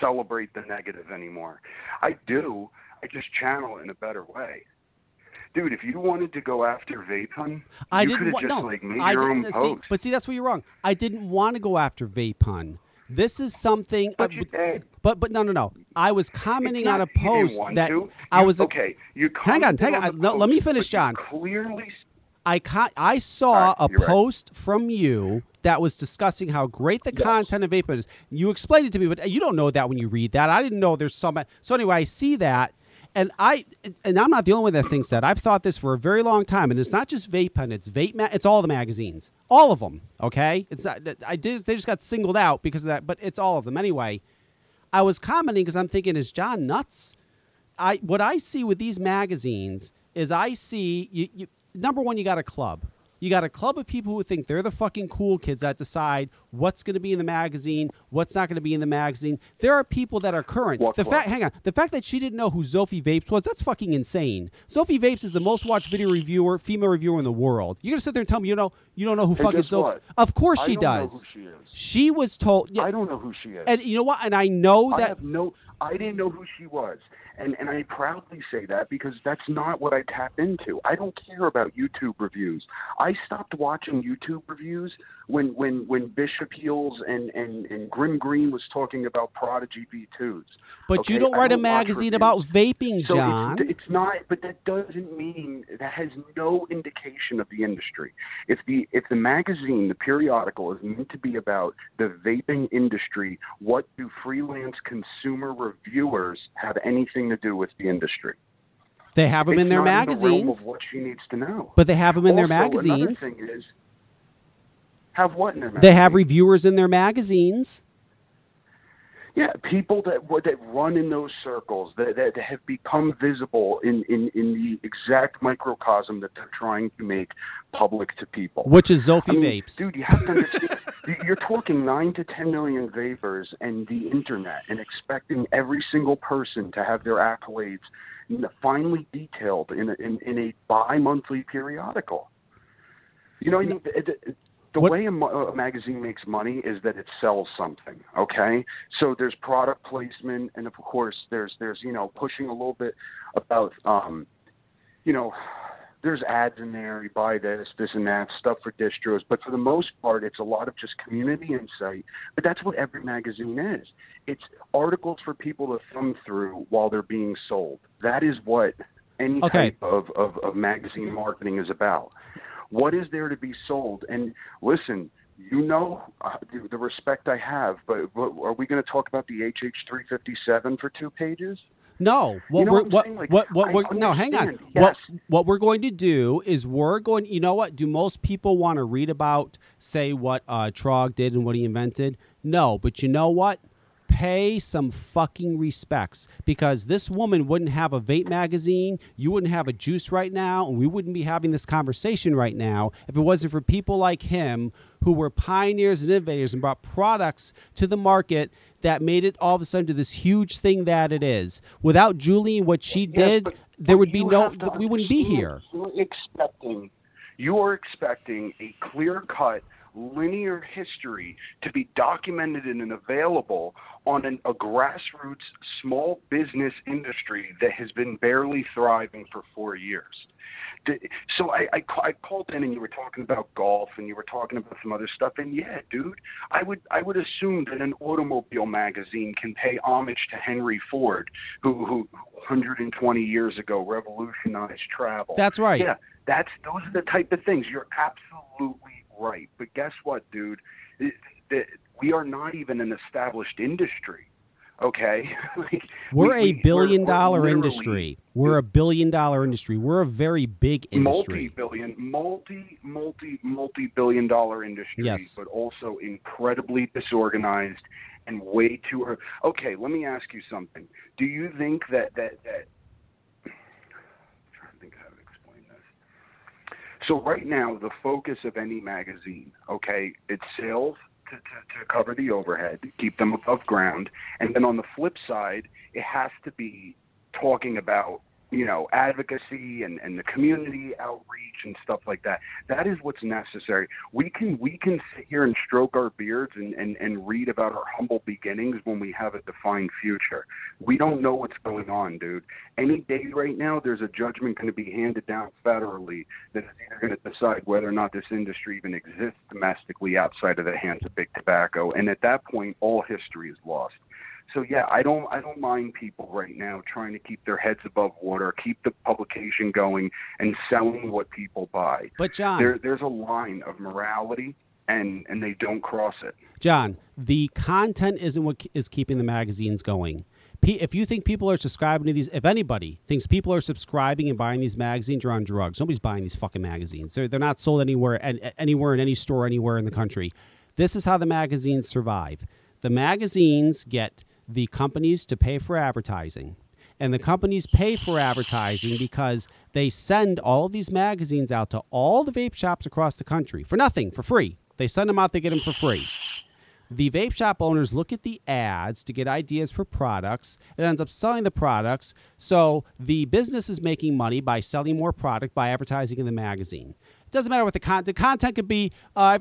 celebrate the negative anymore. I do. I just channel it in a better way. Dude, if you wanted to go after Vapun, you could have made your own post. But see, that's where you're wrong. I didn't want to go after Vapun. This is something. But no. I was commenting on a post that I was. Okay, you hang on. Let me finish, John. Clearly, I saw a post from you that was discussing how great the content of Vapun is. You explained it to me, but you don't know that when you read that. I didn't know there's some. So anyway, I see that. And I'm not the only one that thinks that. I've thought this for a very long time, and it's not just Vapun. It's it's all the magazines, all of them. Okay, it's not. They just got singled out because of that, but it's all of them anyway. I was commenting because I'm thinking, is John nuts? What I see with these magazines is I see you. Number one, you got a club. You got a club of people who think they're the fucking cool kids that decide what's going to be in the magazine, what's not going to be in the magazine. There are people that are current. The fact that she didn't know who Zophie Vapes was, that's fucking insane. Zophie Vapes is the most watched video reviewer, female reviewer in the world. You're going to sit there and tell me you don't know who fucking Zophie. Of course she does. I don't know who she is. She was told. Yeah, I don't know who she is. And you know what? And I know that. I didn't know who she was. And I proudly say that because that's not what I tap into. I don't care about YouTube reviews. I stopped watching YouTube reviews when Bishop Heels and Grim Green was talking about Prodigy V2s. But okay? You don't write a magazine about vaping, John. So it's not, but that doesn't mean, that has no indication of the industry. If the magazine, the periodical, is meant to be about the vaping industry, what do freelance consumer reviewers have anything to do with the industry? They have them in their magazines. What she needs to know. But they have them in their magazines. Another thing is, have what in their magazines? They have reviewers in their magazines. Yeah, people that run in those circles, that have become visible in the exact microcosm that they're trying to make public to people. Which is Zophie Vapes. Dude, you have to understand, you're talking 9 to 10 million vapors and the internet and expecting every single person to have their accolades finally detailed in a bi-monthly periodical. You know, The way a magazine makes money is that it sells something, okay? So there's product placement, and of course there's pushing a little bit about there's ads in there. You buy this and that stuff for distros, but for the most part, it's a lot of just community insight. But that's what every magazine is. It's articles for people to thumb through while they're being sold. That is what any type of magazine marketing is about. What is there to be sold? And listen, the respect I have, but are we going to talk about the HH357 for 2 pages? No. Hang on. Yes. What we're going to do is do most people want to read about, say, what Trog did and what he invented? No, but you know what? pay some fucking respects, because this woman wouldn't have a vape magazine, you wouldn't have a juice right now, and we wouldn't be having this conversation right now if it wasn't for people like him who were pioneers and innovators and brought products to the market that made it all of a sudden to this huge thing that it is. Without Julie and what she did, there would be no, we wouldn't be here. You are expecting a clear-cut, linear history to be documented and available on a grassroots small business industry that has been barely thriving for 4 years. So I called in, and you were talking about golf, and you were talking about some other stuff, and yeah, dude, I would assume that an automobile magazine can pay homage to Henry Ford, who 120 years ago revolutionized travel. That's right. Yeah, those are the type of things. You're absolutely right. But guess what, dude? We are not even an established industry. Okay. We're a billion dollar industry. We're a $1 billion industry. We're a very big industry. Multi-billion dollar industry, yes. But also incredibly disorganized and way too. Okay, let me ask you something. Do you think that I'm trying to think how to explain this. So right now the focus of any magazine, okay, it's sales. To cover the overhead, keep them above ground, and then on the flip side, it has to be talking about, you know, advocacy and the community outreach and stuff like that. That is what's necessary. We can sit here and stroke our beards and read about our humble beginnings when we have a defined future. We don't know what's going on, dude. Any day right now, there's a judgment going to be handed down federally that is either going to decide whether or not this industry even exists domestically outside of the hands of big tobacco. And at that point, all history is lost. So yeah, I don't mind people right now trying to keep their heads above water, keep the publication going, and selling what people buy. But John, there's a line of morality, and they don't cross it. John, the content isn't what is keeping the magazines going. If you think people are subscribing to these, if anybody thinks people are subscribing and buying these magazines, you're on drugs. Nobody's buying these fucking magazines. They're not sold anywhere in any store anywhere in the country. This is how the magazines survive. The magazines get the companies to pay for advertising. And the companies pay for advertising because they send all of these magazines out to all the vape shops across the country for nothing, for free. They send them out, they get them for free. The vape shop owners look at the ads to get ideas for products. It ends up selling the products. So the business is making money by selling more product, by advertising in the magazine. It doesn't matter what the content could be.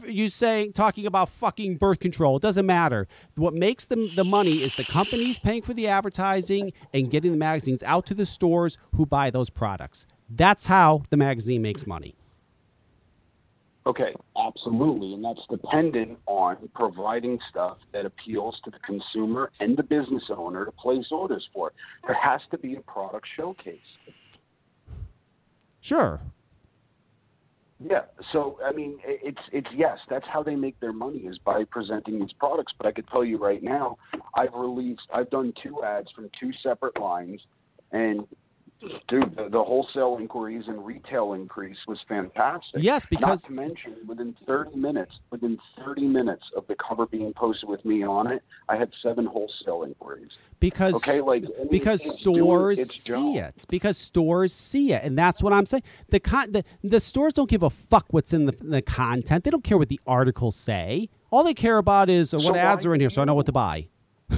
You saying, talking about fucking birth control. It doesn't matter. What makes the money is the companies paying for the advertising and getting the magazines out to the stores who buy those products. That's how the magazine makes money. Okay, absolutely. And that's dependent on providing stuff that appeals to the consumer and the business owner to place orders for. There has to be a product showcase. Sure. Yeah, so I mean, it's yes, that's how they make their money, is by presenting these products. But I could tell you right now, I've done 2 ads from 2 separate lines, and dude, the wholesale inquiries and retail increase was fantastic. Yes, because not to mention within 30 minutes of the cover being posted with me on it, I had 7 wholesale inquiries. Because stores see it, and that's what I'm saying. The stores don't give a fuck what's in the content. They don't care what the articles say. All they care about is what ads are in here, so I know what to buy.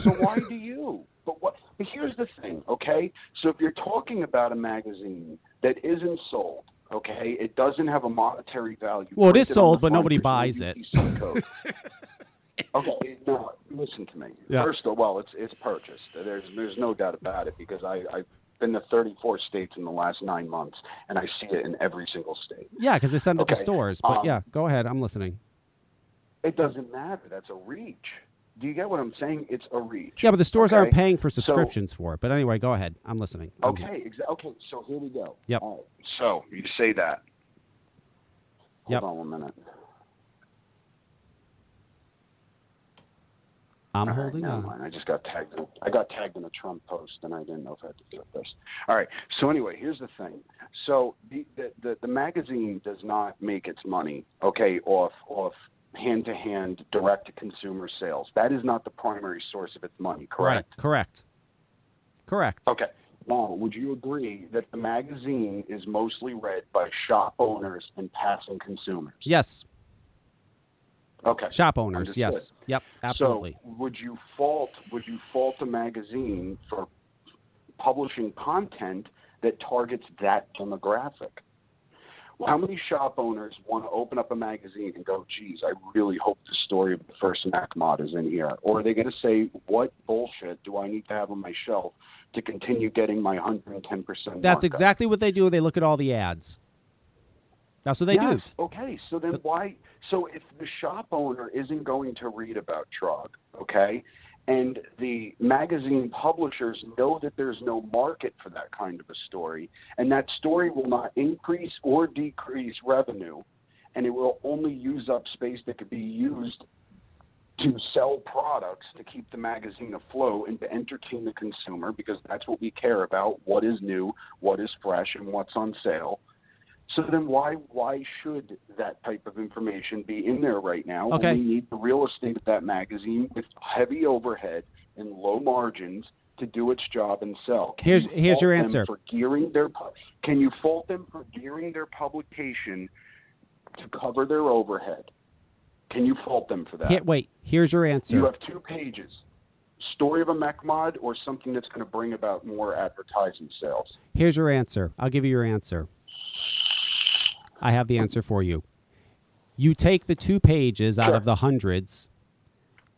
So why do you? But here's the thing, okay? So if you're talking about a magazine that isn't sold, okay, it doesn't have a monetary value. Well, it is sold, but nobody buys it. Okay, no, listen to me. Yeah. First of all, it's purchased. There's no doubt about it, because I've been to 34 states in the last 9 months, and I see it in every single state. Yeah, because they send it to stores. But yeah, go ahead. I'm listening. It doesn't matter. That's a reach. Do you get what I'm saying? It's a reach. Yeah, but the stores aren't paying for subscriptions for it. But anyway, go ahead. I'm listening. Okay, so here we go. Yep. All right. So you say that. Hold on 1 minute. I'm holding on. I just got tagged. I got tagged in a Trump post, and I didn't know if I had to do this. All right. So anyway, here's the thing. So the magazine does not make its money, okay, off hand-to-hand, direct-to-consumer sales. That is not the primary source of its money, correct? Right. Correct. Okay. Now, would you agree that the magazine is mostly read by shop owners and passing consumers? Yes. Okay. Shop owners, understood. Yes. Yep, absolutely. So would you fault the magazine for publishing content that targets that demographic? Well, how many shop owners want to open up a magazine and go, geez, I really hope the story of the first Mac mod is in here? Or are they going to say, what bullshit do I need to have on my shelf to continue getting my 110% markup? That's exactly what they do. They look at all the ads. That's what they do. Okay, so then why? So if the shop owner isn't going to read about Trog, okay, and the magazine publishers know that there's no market for that kind of a story, and that story will not increase or decrease revenue, and it will only use up space that could be used to sell products to keep the magazine afloat and to entertain the consumer, because that's what we care about, what is new, what is fresh, and what's on sale. So then why should that type of information be in there right now? Okay. We need the real estate of that magazine with heavy overhead and low margins to do its job and sell. Here's your answer. Can you fault them for gearing their publication to cover their overhead? Can you fault them for that? Wait, here's your answer. You have 2 pages. Story of a mech mod or something that's going to bring about more advertising sales? Here's your answer. I'll give you your answer. I have the answer for you. You take the 2 pages out of the hundreds,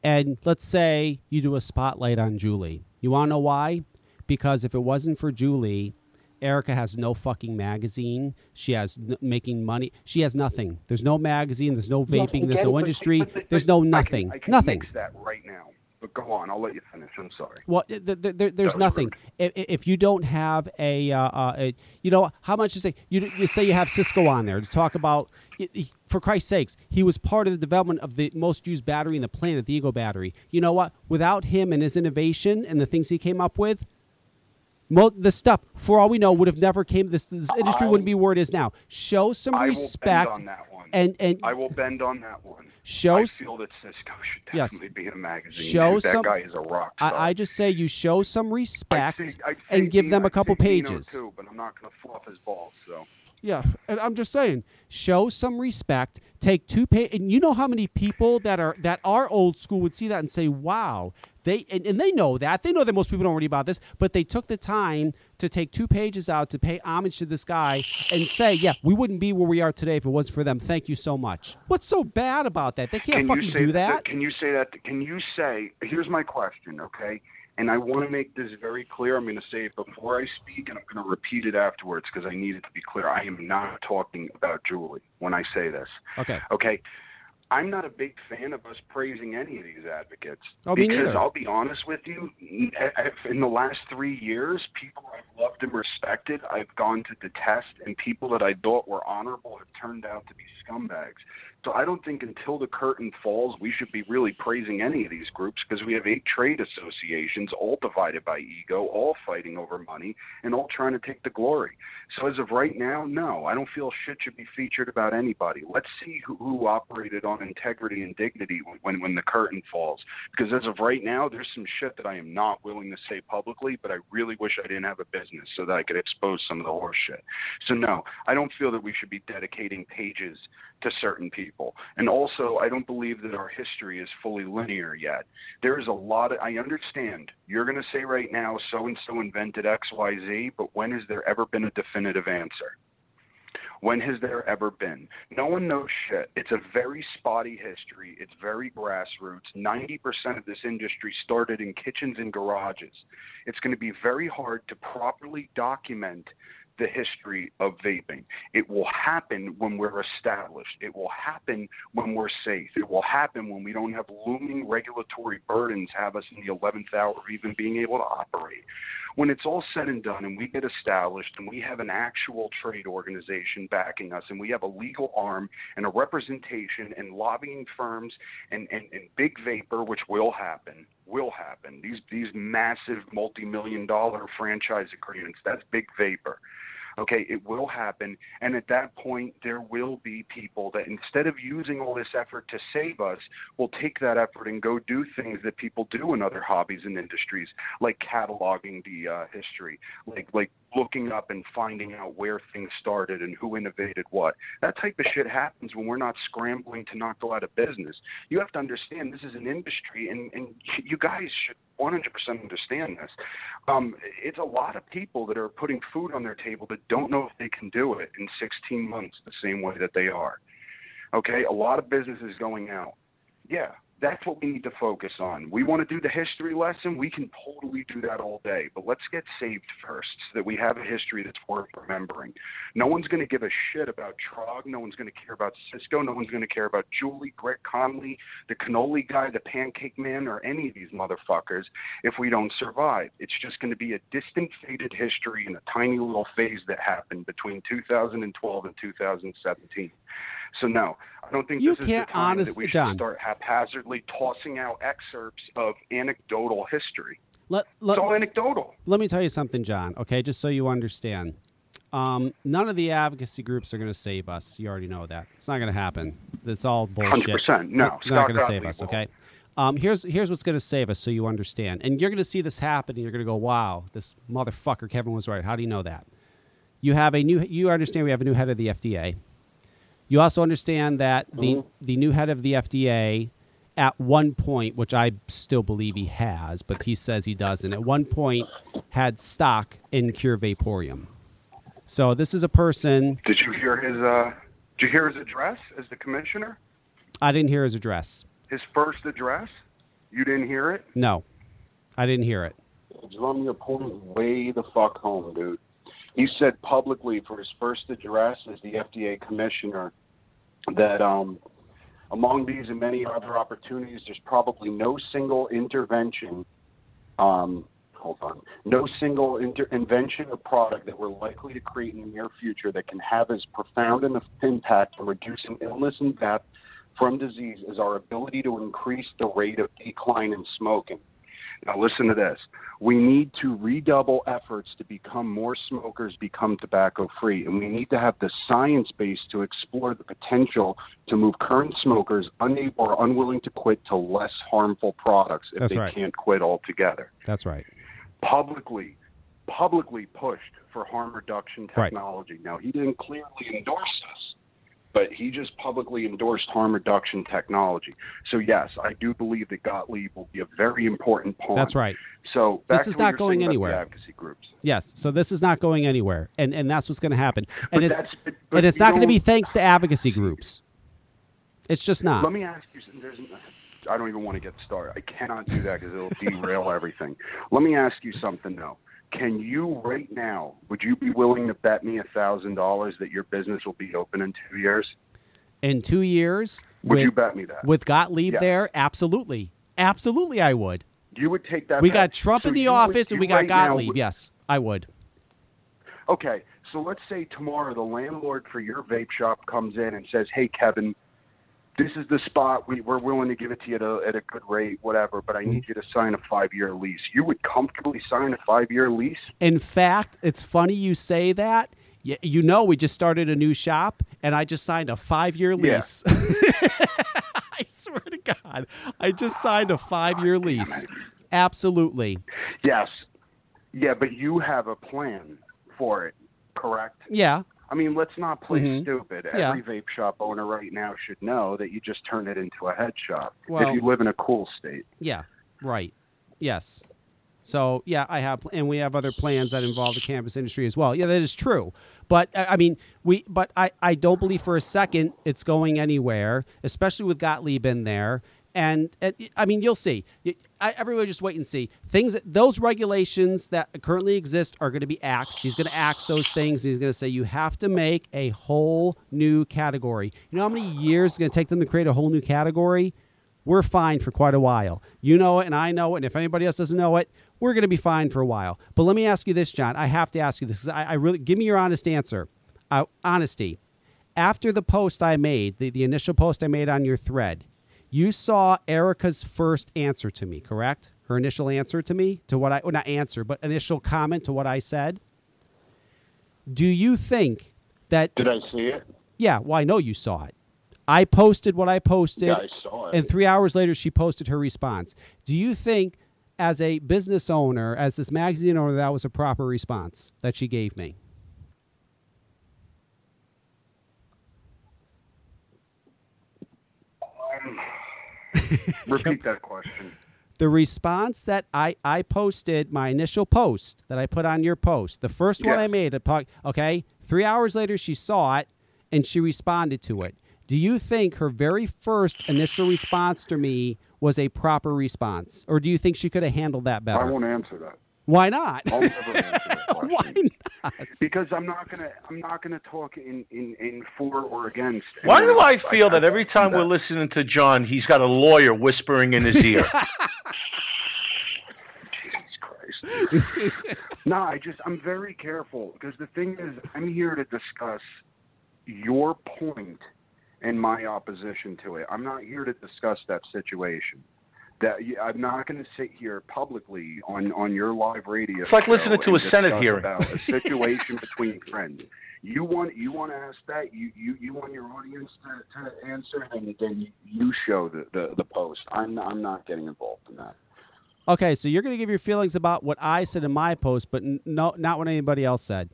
and let's say you do a spotlight on Julie. You want to know why? Because if it wasn't for Julie, Erica has no fucking magazine. She has making money. She has nothing. There's no magazine. There's no vaping. There's no industry. There's no nothing. I can fix that right now. But go on. I'll let you finish. I'm sorry. Well, there's nothing. If you don't have how much is it? You say you have Cisco on there to talk about, for Christ's sakes, he was part of the development of the most used battery in the planet, the Ego battery. You know what? Without him and his innovation and the things he came up with, the stuff, for all we know, would have never came. This industry wouldn't be where it is now. Show some respect. I will bend on that one. And I will bend on that one. I feel that Cisco should definitely be in a magazine. That guy is a rock star. I just say you show some respect and give them a couple pages. Too, but I'm not going to fluff his balls. So. Yeah, and I'm just saying, show some respect. Take 2 pages, and you know how many people that are old school would see that and say, "Wow." They know that. They know that most people don't read about this, but they took the time to take 2 pages out to pay homage to this guy and say, yeah, we wouldn't be where we are today if it wasn't for them. Thank you so much. What's so bad about that? They can't fucking do that. Can you say that? Can you say, here's my question, okay? And I want to make this very clear. I'm going to say it before I speak, and I'm going to repeat it afterwards because I need it to be clear. I am not talking about Julie when I say this. Okay. I'm not a big fan of us praising any of these advocates because I'll be honest with you, in the last 3 years, people I've loved and respected, I've gone to detest, and people that I thought were honorable have turned out to be scumbags. So I don't think until the curtain falls, we should be really praising any of these groups because we have 8 trade associations, all divided by ego, all fighting over money, and all trying to take the glory. So as of right now, no, I don't feel shit should be featured about anybody. Let's see who operated on integrity and dignity when the curtain falls, because as of right now there's some shit that I am not willing to say publicly, but I really wish I didn't have a business so that I could expose some of the horse shit. So no, I don't feel that we should be dedicating pages to certain people, and also I don't believe that our history is fully linear yet. There is a lot of, I understand you're going to say right now so and so invented XYZ, but when has there ever been a definitive answer? When has there ever been? No one knows shit. It's a very spotty history. It's very grassroots. 90% of this industry started in kitchens and garages. It's going to be very hard to properly document the history of vaping. It will happen when we're established. It will happen when we're safe. It will happen when we don't have looming regulatory burdens have us in the 11th hour of even being able to operate. When it's all said and done and we get established and we have an actual trade organization backing us and we have a legal arm and a representation and lobbying firms and big vapor, which will happen. These massive multi-million dollar franchise agreements, that's big vapor. Okay, it will happen. And at that point, there will be people that instead of using all this effort to save us, will take that effort and go do things that people do in other hobbies and industries, like cataloging the history, like looking up and finding out where things started and who innovated what. That type of shit happens when we're not scrambling to knock out of business. You have to understand this is an industry, and you guys should 100% understand this. It's a lot of people that are putting food on their table that don't know if they can do it in 16 months the same way that they are. Okay, a lot of businesses going out. Yeah, that's what we need to focus on. We want to do the history lesson. We can totally do that all day, but let's get saved first so that we have a history that's worth remembering. No one's going to give a shit about Trog. No one's going to care about Cisco. No one's going to care about Julie, Greg Conley, the cannoli guy, the pancake man, or any of these motherfuckers if we don't survive. It's just going to be a distant, faded history in a tiny little phase that happened between 2012 and 2017. So, no, I don't think this is the time that we should start haphazardly tossing out excerpts of anecdotal history. It's all anecdotal. Let me tell you something, John, okay, just so you understand. None of the advocacy groups are going to save us. You already know that. It's not going to happen. It's all bullshit. 100%. No, it's not going to save us, okay? Here's what's going to save us so you understand. And you're going to see this happen, and you're going to go, wow, this motherfucker Kevin was right. How do you know that? You understand we have a new head of the FDA. You also understand that the new head of the FDA at one point, which I still believe he has, but he says he doesn't, at one point had stock in Cure Vaporium. So this is a person. Did you hear his address as the commissioner? I didn't hear his address. His first address? You didn't hear it? No, I didn't hear it. Drum your point way the fuck home, dude. He said publicly for his first address as the FDA commissioner that among these and many other opportunities, there's probably no single intervention, invention or product that we're likely to create in the near future that can have as profound an impact on reducing illness and death from disease as our ability to increase the rate of decline in smoking. Now, listen to this. We need to redouble efforts to become more smokers, become tobacco-free, and we need to have the science base to explore the potential to move current smokers unable or unwilling to quit to less harmful products if That's they right. can't quit altogether. That's right. Publicly pushed for harm reduction technology. Right. Now, he didn't clearly endorse this, but he just publicly endorsed harm reduction technology. So, yes, I do believe that Gottlieb will be a very important pawn. That's right. So this is not going anywhere. Advocacy groups. Yes, so this is not going anywhere, and that's what's going to happen. And it's not going to be thanks to advocacy groups. It's just not. Let me ask you something. I don't even want to get started. I cannot do that because it'll derail everything. Let me ask you something, though. Can you right now, would you be willing to bet me $1,000 that your business will be open in 2 years? In 2 years? Would you bet me that? With Gottlieb there? Absolutely. Absolutely I would. You would take that bet? We got Trump in the office and we got Gottlieb. Yes, I would. Okay, so let's say tomorrow the landlord for your vape shop comes in and says, hey, Kevin, this is the spot. We're willing to give it to you at a good rate, whatever, but I need you to sign a 5-year lease. You would comfortably sign a 5-year lease? In fact, it's funny you say that. You know, we just started a new shop, and I just signed a 5-year lease. Yeah. I swear to God. I just signed a 5-year lease. Absolutely. Yes. Yeah, but you have a plan for it, correct? Yeah. I mean, let's not play stupid. Every vape shop owner right now should know that you just turn it into a head shop if you live in a cool state. Yeah, right. Yes. So, yeah, we have other plans that involve the cannabis industry as well. Yeah, that is true. But, I mean, I don't believe for a second it's going anywhere, especially with Gottlieb in there. And I mean, you'll see. Everybody just wait and see. Those regulations that currently exist are going to be axed. He's going to axe those things. He's going to say you have to make a whole new category. You know how many years it's going to take them to create a whole new category? We're fine for quite a while. You know it and I know it. And if anybody else doesn't know it, we're going to be fine for a while. But let me ask you this, John. I have to ask you this. I really give me your honest answer. Honesty. After the post I made, the initial post I made on your thread, you saw Erica's first answer to me, correct? Her initial answer to me, to what I, well, not answer, but initial comment to what I said. Do you think that... Did I see it? Yeah, well, I know you saw it. I posted what I posted. Yeah, I saw it. And 3 hours later, she posted her response. Do you think, as a business owner, as this magazine owner, that was a proper response that she gave me? Repeat that question. The response that I posted, my initial post that I put on your post, the first one I made, okay, 3 hours later she saw it and she responded to it. Do you think her very first initial response to me was a proper response? Or do you think she could have handled that better? I won't answer that. Why not? I'll never answer that question. Why not? Because I'm not gonna talk in for or against. Why do I feel that every time we're listening to John, he's got a lawyer whispering in his ear? Jesus Christ. No, I'm very careful, because the thing is, I'm here to discuss your point and my opposition to it. I'm not here to discuss that situation. That I'm not going to sit here publicly on your live radio. It's like listening to a Senate hearing about a situation between friends. You want to ask that, you want your audience to answer, and then you show the post. I'm not getting involved in that. Okay, so you're going to give your feelings about what I said in my post, but no, not what anybody else said.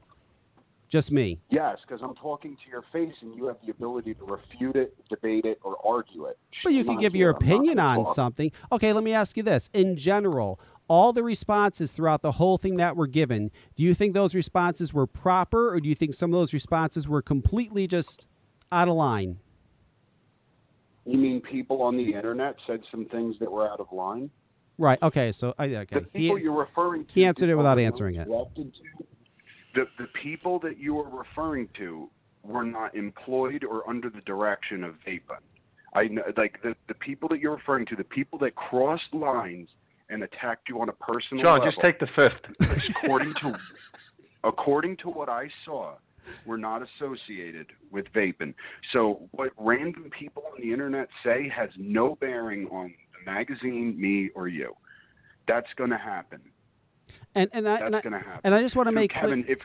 Just me. Yes, because I'm talking to your face, and you have the ability to refute it, debate it, or argue it. But you can give your opinion on something. Okay, let me ask you this. In general, all the responses throughout the whole thing that were given, do you think those responses were proper, or do you think some of those responses were completely just out of line? You mean people on the internet said some things that were out of line? Right, okay. So okay. The people you're referring to... He answered it without answering it. The people that you are referring to were not employed or under the direction of Vapun. The people that you're referring to, the people that crossed lines and attacked you on a personal level. John, just take the fifth. According to what I saw, were not associated with Vapun. So what random people on the internet say has no bearing on the magazine, me, or you. That's going to happen. And I just want to make Kevin, clear.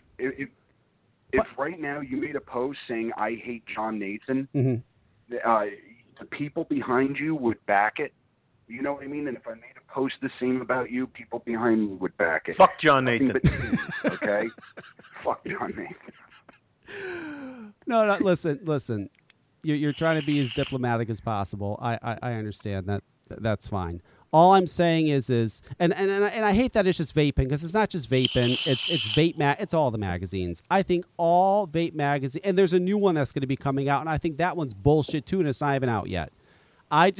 If right now you made a post saying I hate John Nathan, the people behind you would back it. You know what I mean? And if I made a post the same about you, people behind me would back it. Fuck John Nathan. Okay? Fuck John Nathan. No, listen. You're trying to be as diplomatic as possible. I understand that. That's fine. All I'm saying is and I hate that it's just Vapun, because it's not just Vapun. It's it's all the magazines. I think all vape magazines, and there's a new one that's going to be coming out, and I think that one's bullshit too, and it's not even out yet. I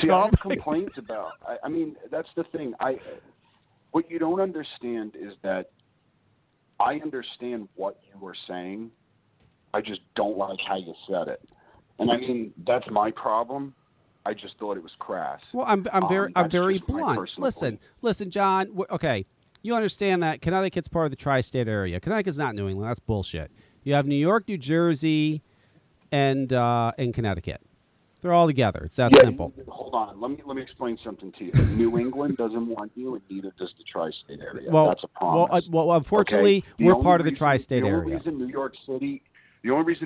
have complaints about. I mean, that's the thing. What you don't understand is that I understand what you were saying. I just don't like how you said it, and I mean that's my problem. I just thought it was crass. Well, I'm very blunt. Listen, John. Okay, you understand that Connecticut's part of the tri-state area. Connecticut's not New England. That's bullshit. You have New York, New Jersey, and Connecticut. They're all together. It's that simple. Hold on. Let me explain something to you. New England doesn't want you, and neither does the tri-state area. Well, that's a problem. Well, unfortunately, okay? We're part of the tri-state area. The only reason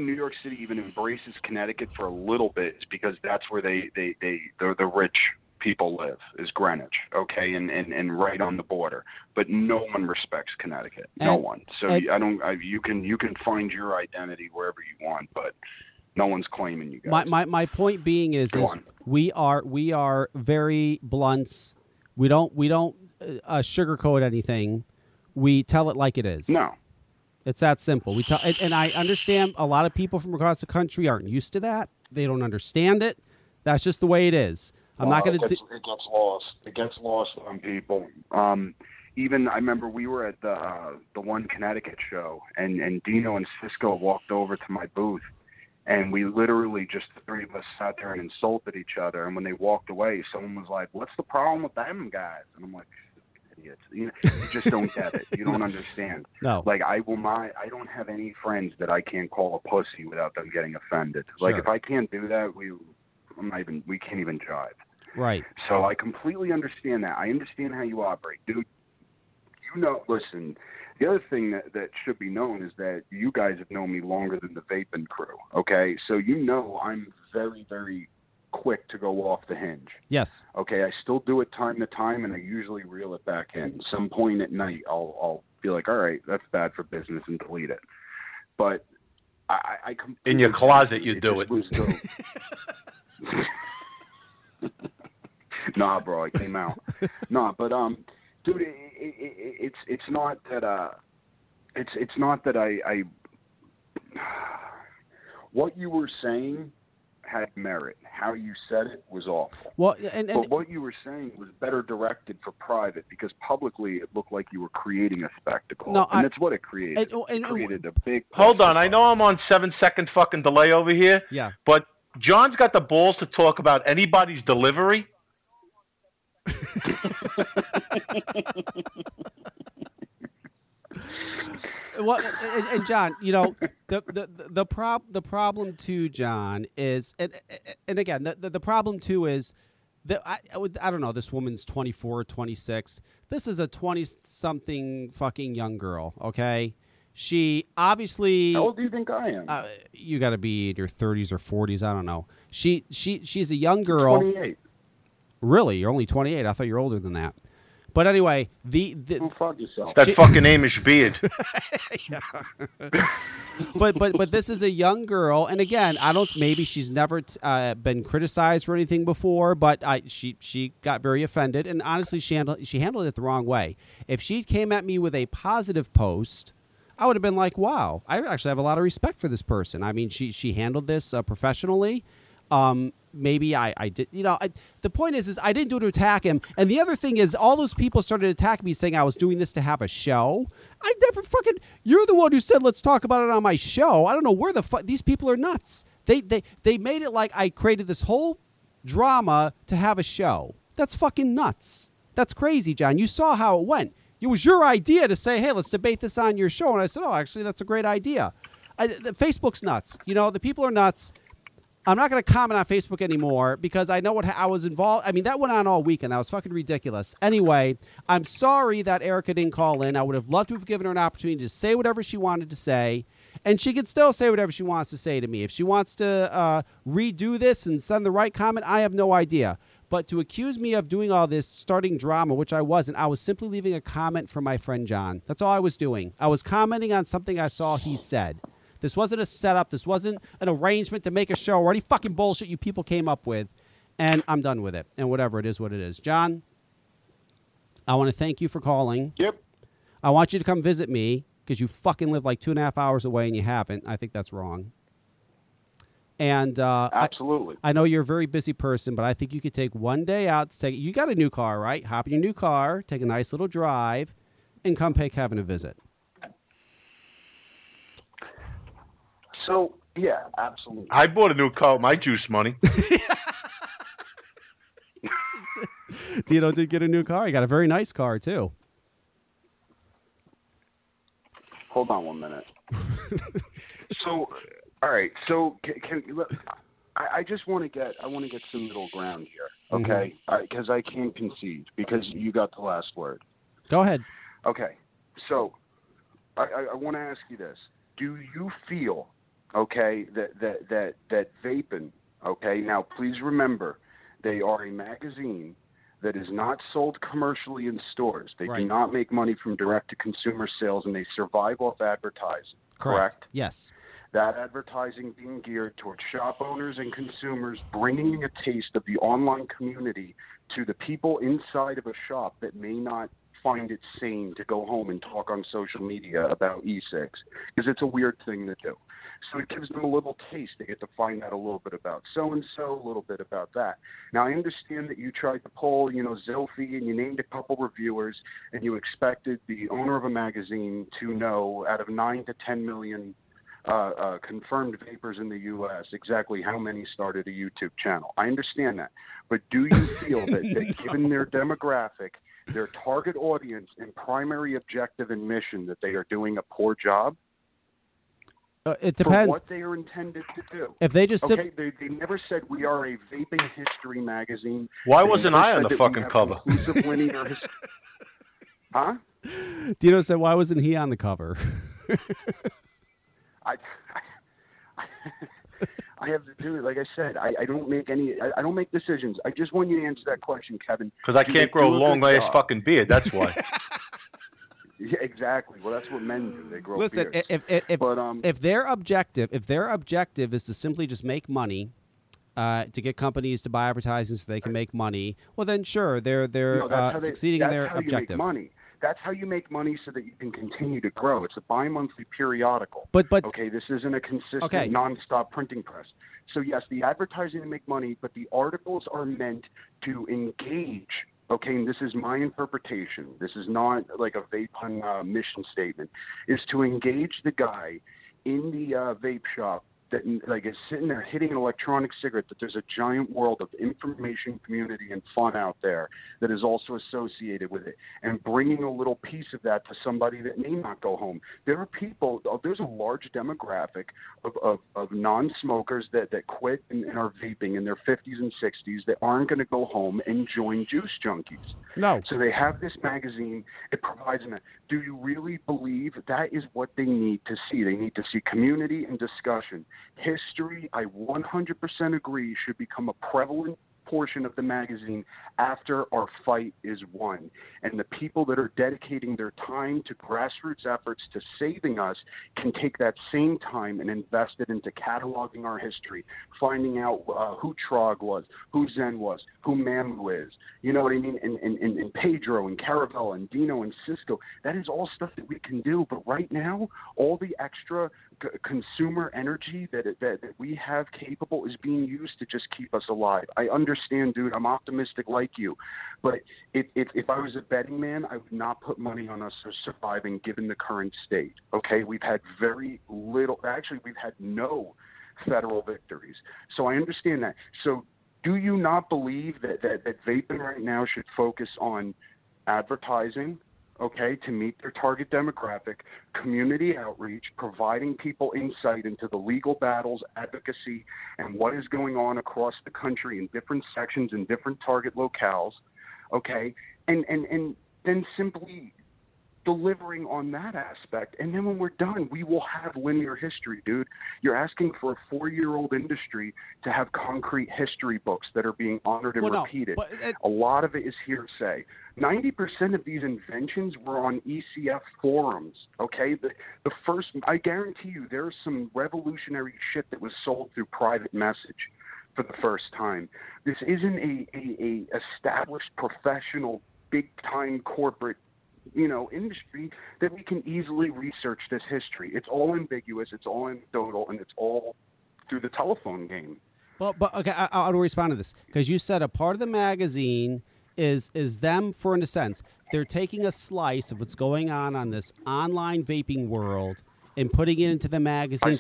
New York City even embraces Connecticut for a little bit is because that's where the rich people live, is Greenwich, okay, and right on the border. But no one respects Connecticut, no one. So you can find your identity wherever you want, but no one's claiming you guys. My point being is we are very blunt. We don't sugarcoat anything. We tell it like it is. No. It's that simple. And I understand a lot of people from across the country aren't used to that. They don't understand it. That's just the way it is. It gets lost. It gets lost on people. Even I remember we were at the one Connecticut show, and Dino and Cisco walked over to my booth, and we literally just the three of us sat there and insulted each other. And when they walked away, someone was like, "What's the problem with them guys?" And I'm like, idiots. You just don't get it. You don't understand. No. Like I don't have any friends that I can't call a pussy without them getting offended. Sure. Like if I can't do that, we can't even jive. Right. So I completely understand that. I understand how you operate. Dude, listen, The other thing that should be known is that you guys have known me longer than the Vaping crew, okay? So you know I'm very, very quick to go off the hinge. Yes. Okay, I still do it time to time, and I usually reel it back in. Some point at night, I'll be like, all right, that's bad for business, and delete it. But I completely... In your closet, you do it. Nah, bro, I came out. Nah, but... Dude, it's not that I what you were saying had merit. How you said it was awful. Well, but what you were saying was better directed for private, because publicly it looked like you were creating a spectacle, and it's what it created. It created a big. Hold on, I know I'm on 7-second fucking delay over here. Yeah, but John's got the balls to talk about anybody's delivery. Well, and John, you know, the problem too, John, is, and again, the problem too is that I don't know, this woman's 24, 26. This is a 20-something fucking young girl, okay? She obviously... How old do you think I am? You got to be in your 30s or 40s, I don't know. She's a young girl. 28. Really? You're only 28. I thought you were older than that. But anyway, Don't fuck yourself. It's that fucking Amish beard. But this is a young girl, and again, I don't... Maybe she's never been criticized for anything before, but she got very offended, and honestly, she handled it the wrong way. If she came at me with a positive post, I would have been like, wow, I actually have a lot of respect for this person. I mean, she handled this professionally. Maybe I did, you know, the point is I didn't do it to attack him. And the other thing is, all those people started attacking me saying I was doing this to have a show. I never fucking... You're the one who said, let's talk about it on my show. I don't know where the fuck... These people are nuts. They made it like I created this whole drama to have a show. That's fucking nuts. That's crazy, John. You saw how it went. It was your idea to say, hey, let's debate this on your show. And I said, oh, actually, that's a great idea. Facebook's nuts. You know, the people are nuts. I'm not going to comment on Facebook anymore because I know what I was involved. I mean, that went on all weekend. That was fucking ridiculous. Anyway, I'm sorry that Erica didn't call in. I would have loved to have given her an opportunity to say whatever she wanted to say, and she could still say whatever she wants to say to me. If she wants to redo this and send the right comment, I have no idea. But to accuse me of doing all this, starting drama, which I wasn't, I was simply leaving a comment for my friend John. That's all I was doing. I was commenting on something I saw he said. This wasn't a setup. This wasn't an arrangement to make a show or any fucking bullshit you people came up with. And I'm done with it. And whatever, it is what it is. John, I want to thank you for calling. Yep. I want you to come visit me because you fucking live like 2.5 hours away and you haven't. I think that's wrong. And absolutely. I know you're a very busy person, but I think you could take one day out. You got a new car, right? Hop in your new car, take a nice little drive, and come pay Kevin a visit. So, yeah, absolutely. I bought a new car with my juice money. Dino did get a new car. He got a very nice car, too. Hold on 1 minute. So, all right. So, I just want to get some middle ground here, okay? Because I can't concede because you got the last word. Go ahead. Okay. So, I want to ask you this. Do you feel... Okay, that vaping, okay? Now, please remember, they are a magazine that is not sold commercially in stores. They do not make money from direct-to-consumer sales, and they survive off advertising, correct? Yes. That advertising being geared towards shop owners and consumers, bringing a taste of the online community to the people inside of a shop that may not find it sane to go home and talk on social media about e-cigs, because it's a weird thing to do. So it gives them a little taste. They get to find out a little bit about so-and-so, a little bit about that. Now, I understand that you tried to poll, you know, Zophie, and you named a couple reviewers, and you expected the owner of a magazine to know, out of 9 to 10 million confirmed vapers in the U.S., exactly how many started a YouTube channel. I understand that. But do you feel that given their demographic, their target audience, and primary objective and mission, that they are doing a poor job? It depends. For what they are intended to do. If they just they never said we are a vaping history magazine. Why wasn't I on the fucking cover? Huh? Dino said, why wasn't he on the cover? I have to do it. Like I said, I don't make decisions. I just want you to answer that question, Kevin. Because I can't grow a long-ass fucking beard. That's why. Yeah, exactly. Well, that's what men do. They grow. Listen, beards. If their objective is to simply just make money, to get companies to buy advertising so they can make money, well then sure, they're succeeding in their objective. That's how you make money so that you can continue to grow. It's a bi-monthly periodical. But okay, this isn't a consistent, non-stop printing press. So yes, the advertising to make money, but the articles are meant to engage. Okay, and this is my interpretation. This is not like a vape pun mission statement. Is to engage the guy in the vape shop that like is sitting there hitting an electronic cigarette. That there's a giant world of information, community, and fun out there that is also associated with it, and bringing a little piece of that to somebody that may not go home. There are people. There's a large demographic of non-smokers that quit and are vaping in their 50s and 60s that aren't going to go home and join juice junkies. No. So they have this magazine. It provides them. Do you really believe that is what they need to see? They need to see community and discussion. History, I 100% agree, should become a prevalent portion of the magazine after our fight is won. And the people that are dedicating their time to grassroots efforts to saving us can take that same time and invest it into cataloging our history, finding out who Trog was, who Zen was, who Mamu is, you know what I mean? And Pedro and Caravelle and Dino and Cisco, that is all stuff that we can do. But right now, all the extra consumer energy that we have capable is being used to just keep us alive. I understand, dude. I'm optimistic like you, but if I was a betting man, I would not put money on us surviving given the current state. Okay, we've had very little. Actually, we've had no federal victories. So I understand that. So do you not believe that vaping right now should focus on advertising? Okay, to meet their target demographic, community outreach, providing people insight into the legal battles, advocacy, and what is going on across the country in different sections and different target locales, okay, and then simply delivering on that aspect. And then when we're done, we will have linear history, dude. You're asking for a 4-year-old industry to have concrete history books that are being honored and repeated. But a lot of it is hearsay. 90% of these inventions were on ECF forums, okay? The first, I guarantee you, there's some revolutionary shit that was sold through private message for the first time. This isn't a established, professional, big-time corporate, you know, industry that we can easily research this history. It's all ambiguous, it's all anecdotal, and it's all through the telephone game. Well, but okay, I'll respond to this because you said a part of the magazine is them for, in a sense, they're taking a slice of what's going on this online vaping world and putting it into the magazine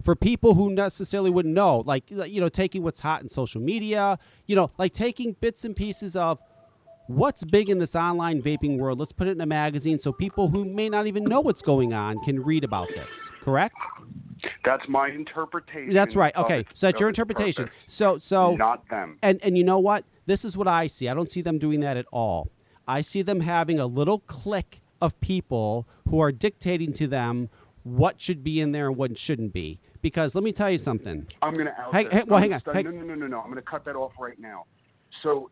for people who necessarily wouldn't know, like, you know, taking what's hot in social media, you know, like taking bits and pieces of what's big in this online vaping world. Let's put it in a magazine so people who may not even know what's going on can read about this, correct? That's my interpretation. That's right. Okay, so that's your interpretation. Purpose. So not them. And you know what? This is what I see. I don't see them doing that at all. I see them having a little clique of people who are dictating to them what should be in there and what shouldn't be. Because let me tell you something. I'm going to out this. Hang on. No. I'm going to cut that off right now. So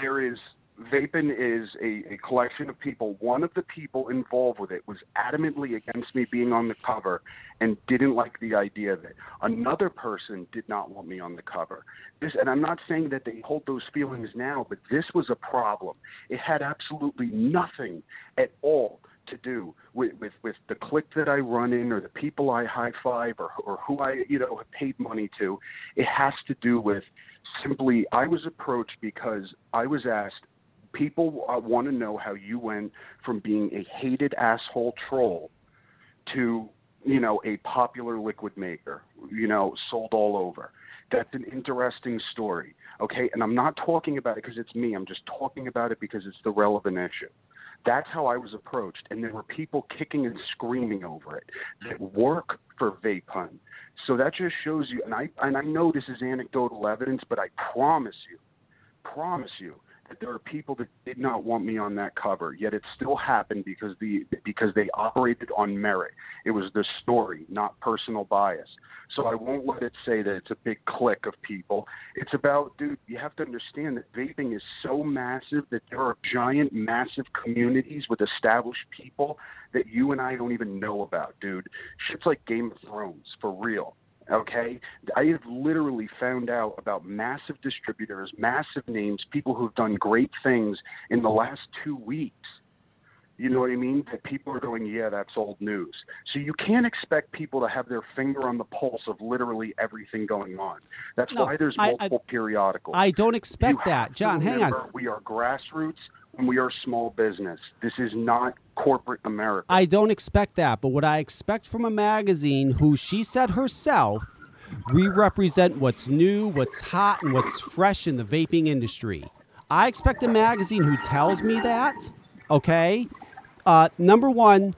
Vaping is a collection of people. One of the people involved with it was adamantly against me being on the cover and didn't like the idea of it. Another person did not want me on the cover. And I'm not saying that they hold those feelings now, but this was a problem. It had absolutely nothing at all to do with the clique that I run in or the people I high-five or who I, you know, have paid money to. It has to do with simply I was approached because I was asked, people want to know how you went from being a hated asshole troll to, you know, a popular liquid maker, you know, sold all over. That's an interesting story, okay? And I'm not talking about it because it's me. I'm just talking about it because it's the relevant issue. That's how I was approached, and there were people kicking and screaming over it that work for Vape Pun. So that just shows you, and I know this is anecdotal evidence, but I promise you, that there are people that did not want me on that cover, yet it still happened because they operated on merit. It was the story, not personal bias. So I won't let it say that it's a big clique of people. It's about, dude, you have to understand that vaping is so massive that there are giant, massive communities with established people that you and I don't even know about, dude. Shit's like Game of Thrones, for real. Okay, I have literally found out about massive distributors, massive names, people who've done great things in the last 2 weeks. You know what I mean? That people are going, yeah, that's old news. So you can't expect people to have their finger on the pulse of literally everything going on. That's why there's multiple periodicals. I don't expect that. John, hang on. We are grassroots. We are small business. This is not corporate America. I don't expect that, but what I expect from a magazine who she said herself, we represent what's new, what's hot, and what's fresh in the vaping industry. I expect a magazine who tells me that, okay? Number one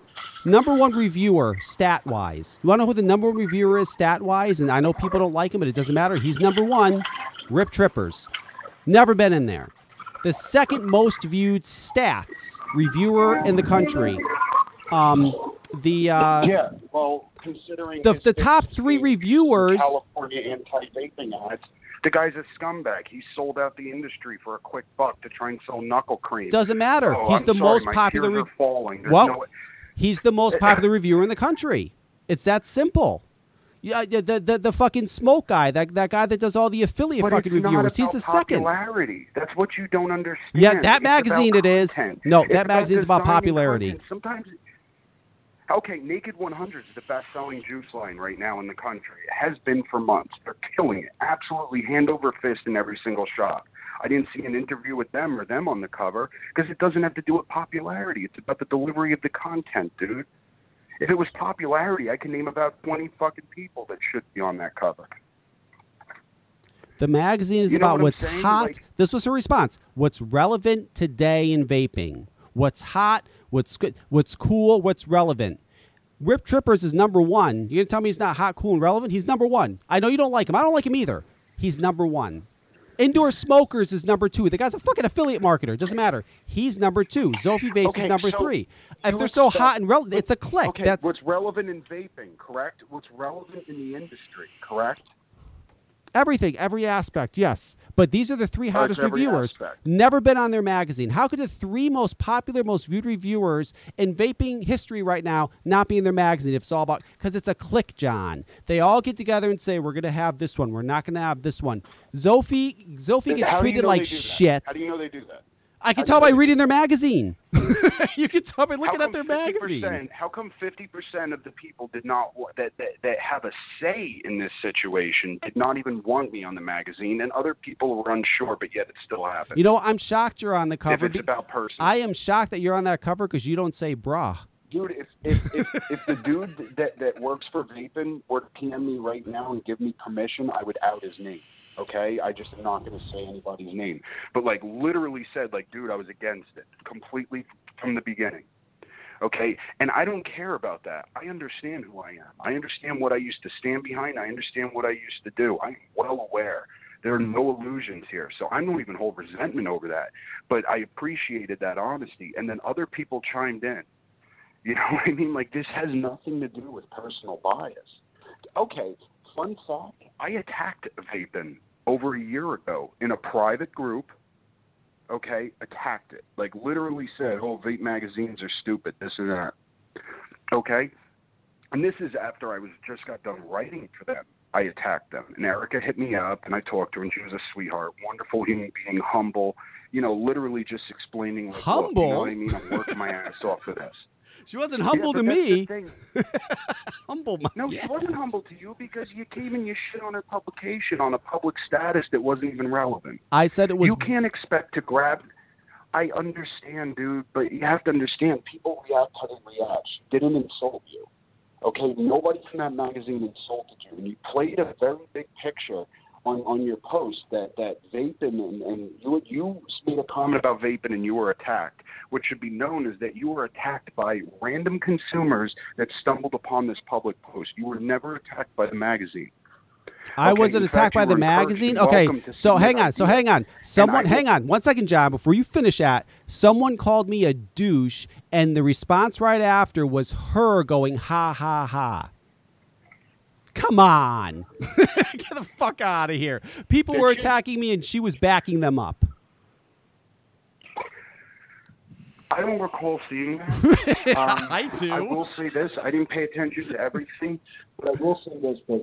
reviewer, stat-wise. You want to know who the number one reviewer is stat-wise? And I know people don't like him, but it doesn't matter. He's number one, Rip Trippers. Never been in there. The second most viewed stats reviewer in the country. Considering the top three reviewers, California anti-vaping ads. The guy's a scumbag. He sold out the industry for a quick buck to try and sell knuckle cream. Doesn't matter. Oh, he's the most popular reviewer in the country. It's that simple. Yeah, the fucking smoke guy, that guy that does all the affiliate fucking reviews. He's the second. Popularity. That's what you don't understand. Yeah, that magazine it is. No, that magazine is about popularity. Content. Sometimes, okay, Naked 100 is the best-selling juice line right now in the country. It has been for months. They're killing it, absolutely hand over fist in every single shop. I didn't see an interview with them or them on the cover because it doesn't have to do with popularity. It's about the delivery of the content, dude. If it was popularity, I can name about 20 fucking people that should be on that cover. The magazine is about what's hot. Like, this was her response. What's relevant today in vaping. What's hot, what's good, what's cool, what's relevant. Rip Trippers is number one. You're going to tell me he's not hot, cool, and relevant? He's number one. I know you don't like him. I don't like him either. He's number one. Indoor Smokers is number two. The guy's a fucking affiliate marketer. It doesn't matter. He's number two. Zophie Vapes is number three. If they're so hot and relevant, it's a click. Okay, that's what's relevant in vaping, correct? What's relevant in the industry, correct? Everything, every aspect, yes. But these are the three hottest reviewers. Never been on their magazine. How could the three most popular, most viewed reviewers in vaping history right now not be in their magazine if it's all about... Because it's a click, John. They all get together and say, we're going to have this one. We're not going to have this one. Zophie gets treated like shit. How do you know they do that? I can tell by reading their magazine. You can tell by looking at their magazine. How come 50% of the people did not that have a say in this situation did not even want me on the magazine, and other people were unsure, but yet it still happened? You know, I'm shocked you're on the cover. If it's about person. I am shocked that you're on that cover because you don't say bra. Dude, if the dude that works for Vapin were to PM me right now and give me permission, I would out his name. Okay, I just am not going to say anybody's name, but like literally said, like, dude, I was against it completely from the beginning. Okay, and I don't care about that. I understand who I am. I understand what I used to stand behind. I understand what I used to do. I'm well aware. There are no illusions here, so I don't even hold resentment over that. But I appreciated that honesty, and then other people chimed in. You know what I mean? Like, this has nothing to do with personal bias. Okay. Fun fact, I attacked Vapin over a year ago in a private group, okay, attacked it. Like literally said, oh, vape magazines are stupid, this and that, okay? And this is after I was just got done writing for them. I attacked them. And Erica hit me up, and I talked to her, and she was a sweetheart, wonderful human being, humble, you know, literally just explaining. Like, humble? Look, you know what I mean? I'm working my ass off for this. She wasn't humble to me. Humble, my no, she wasn't humble to you because you came and you shit on her publication on a public status that wasn't even relevant. I said it was. You can't expect to grab. I understand, dude, but you have to understand people react how they react. She didn't insult you, okay? Nobody from that magazine insulted you, and you played a very big picture on your post that Vapin and you made a comment about Vapin and you were attacked. What should be known is that you were attacked by random consumers that stumbled upon this public post. You were never attacked by the magazine. I wasn't attacked by the magazine. Okay, so hang on. Someone, hang on. 1 second, John, before you finish that, someone called me a douche, and the response right after was her going, ha, ha, ha. Come on. Get the fuck out of here. People were attacking me, and she was backing them up. I don't recall seeing that. I do. I will say this. I didn't pay attention to everything, but I will say this, but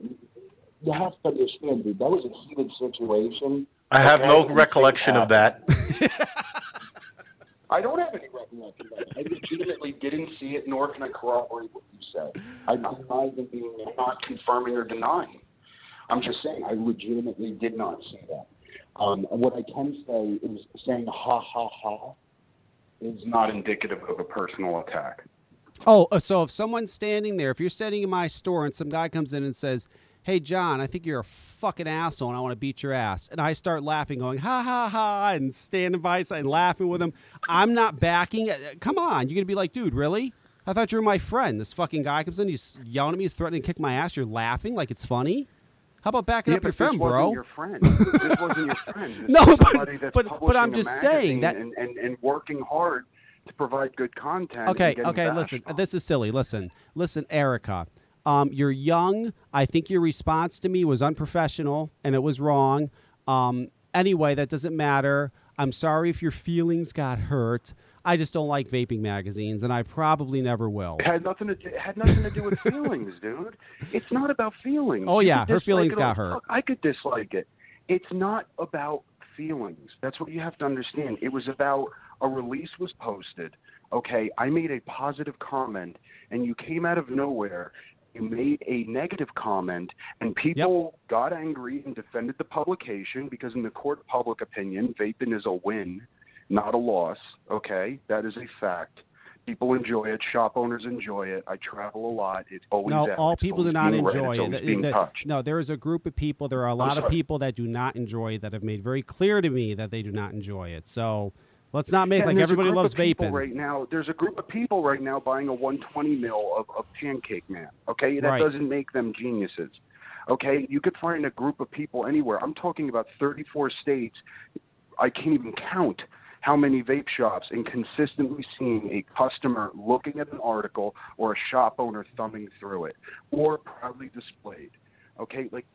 you have to understand, dude, that was a heated situation. I have no recollection of that. I don't have any recollection of that. I legitimately didn't see it, nor can I corroborate what you said. I'm not confirming or denying. I'm just saying I legitimately did not see that. What I can say is saying ha, ha, ha is not indicative of a personal attack. Oh, so if someone's standing there, if you're standing in my store and some guy comes in and says, hey, John, I think you're a fucking asshole and I want to beat your ass. And I start laughing, going, ha, ha, ha, and standing by his side and laughing with him. I'm not backing. Come on. You're going to be like, dude, really? I thought you were my friend. This fucking guy comes in, he's yelling at me, he's threatening to kick my ass. You're laughing like it's funny. How about backing up your friend, bro? This wasn't your friend. This no, but I'm just saying that. And working hard to provide good content. Okay, listen. This is silly. Listen, Erica. You're young. I think your response to me was unprofessional and it was wrong. Anyway, that doesn't matter. I'm sorry if your feelings got hurt. I just don't like vaping magazines, and I probably never will. It had nothing to do with feelings, dude. It's not about feelings. Oh, yeah, her feelings got hurt. I could dislike it. It's not about feelings. That's what you have to understand. It was about a release was posted. Okay, I made a positive comment, and you came out of nowhere. You made a negative comment, and people got angry and defended the publication because in the court of public opinion, vaping is a win, not a loss. Okay, that is a fact. People enjoy it. Shop owners enjoy it. I travel a lot. It's always all people do not enjoy it. No, there is a group of people. There are a lot of people that do not enjoy it that have made very clear to me that they do not enjoy it. So let's not make like everybody loves vaping. Right now, there's a group of people right now buying a 120 mil of Pancake Man. Okay, that doesn't make them geniuses. Okay, you could find a group of people anywhere. I'm talking about 34 states. I can't even count how many vape shops and consistently seeing a customer looking at an article or a shop owner thumbing through it or proudly displayed. Okay, like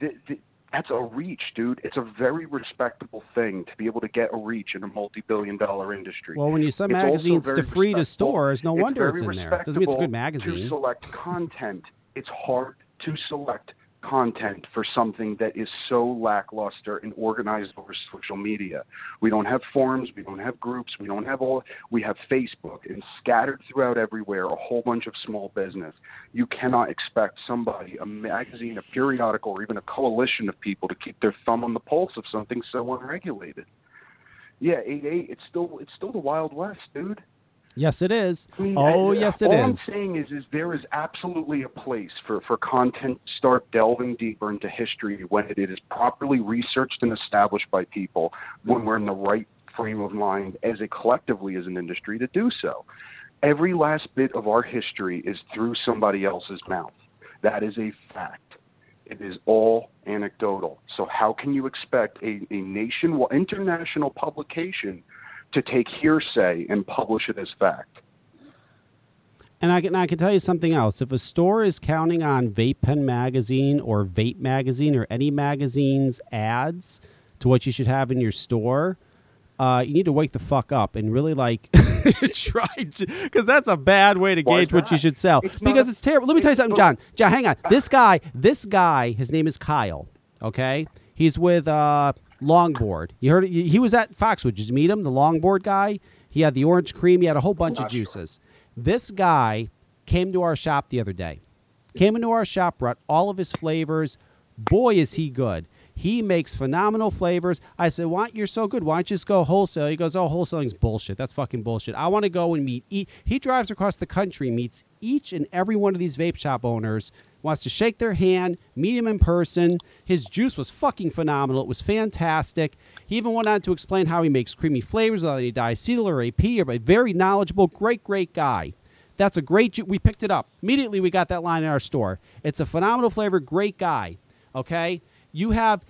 that's a reach, dude. It's a very respectable thing to be able to get a reach in a multi-billion-dollar industry. Well, when you send magazines to free to stores, no wonder it's in there. Doesn't mean it's a good magazine. To select content, it's hard to select content for something that is so lackluster and organized over social media. We don't have forums, we don't have groups, we have Facebook, and scattered throughout everywhere a whole bunch of small business. You cannot expect somebody, a magazine, a periodical, or even a coalition of people to keep their thumb on the pulse of something so unregulated. Yeah, 8.8, it's still the Wild West, dude. Yes, it is. I mean, yes, it is. All I'm saying is there is absolutely a place for content to start delving deeper into history when it is properly researched and established by people, when we're in the right frame of mind as a collectively as an industry to do so. Every last bit of our history is through somebody else's mouth. That is a fact. It is all anecdotal. So how can you expect a nationwide, international publication to take hearsay and publish it as fact? And I can tell you something else. If a store is counting on Vape Pen Magazine or Vape Magazine or any magazine's ads to what you should have in your store, you need to wake the fuck up and really like try, because that's a bad way to gauge what you should sell. Because it's terrible. Let me tell you something, John. John, hang on. This guy, his name is Kyle. Okay, he's with Longboard. You heard it? He was at Foxwood. Did you meet him? The Longboard guy. He had the orange cream. He had a whole bunch of juices. Sure. This guy came to our shop the other day. Came into our shop, brought all of his flavors. Boy, is he good. He makes phenomenal flavors. I said, "Why, you're so good. Why don't you just go wholesale?" He goes, "Oh, wholesaling's bullshit. That's fucking bullshit. I want to go and meet." He drives across the country, meets each and every one of these vape shop owners, wants to shake their hand, meet him in person. His juice was fucking phenomenal. It was fantastic. He even went on to explain how he makes creamy flavors without any diacetyl or AP. A very knowledgeable, great guy. That's a great juice. We picked it up. Immediately we got that line in our store. It's a phenomenal flavor, great guy. Okay? You have...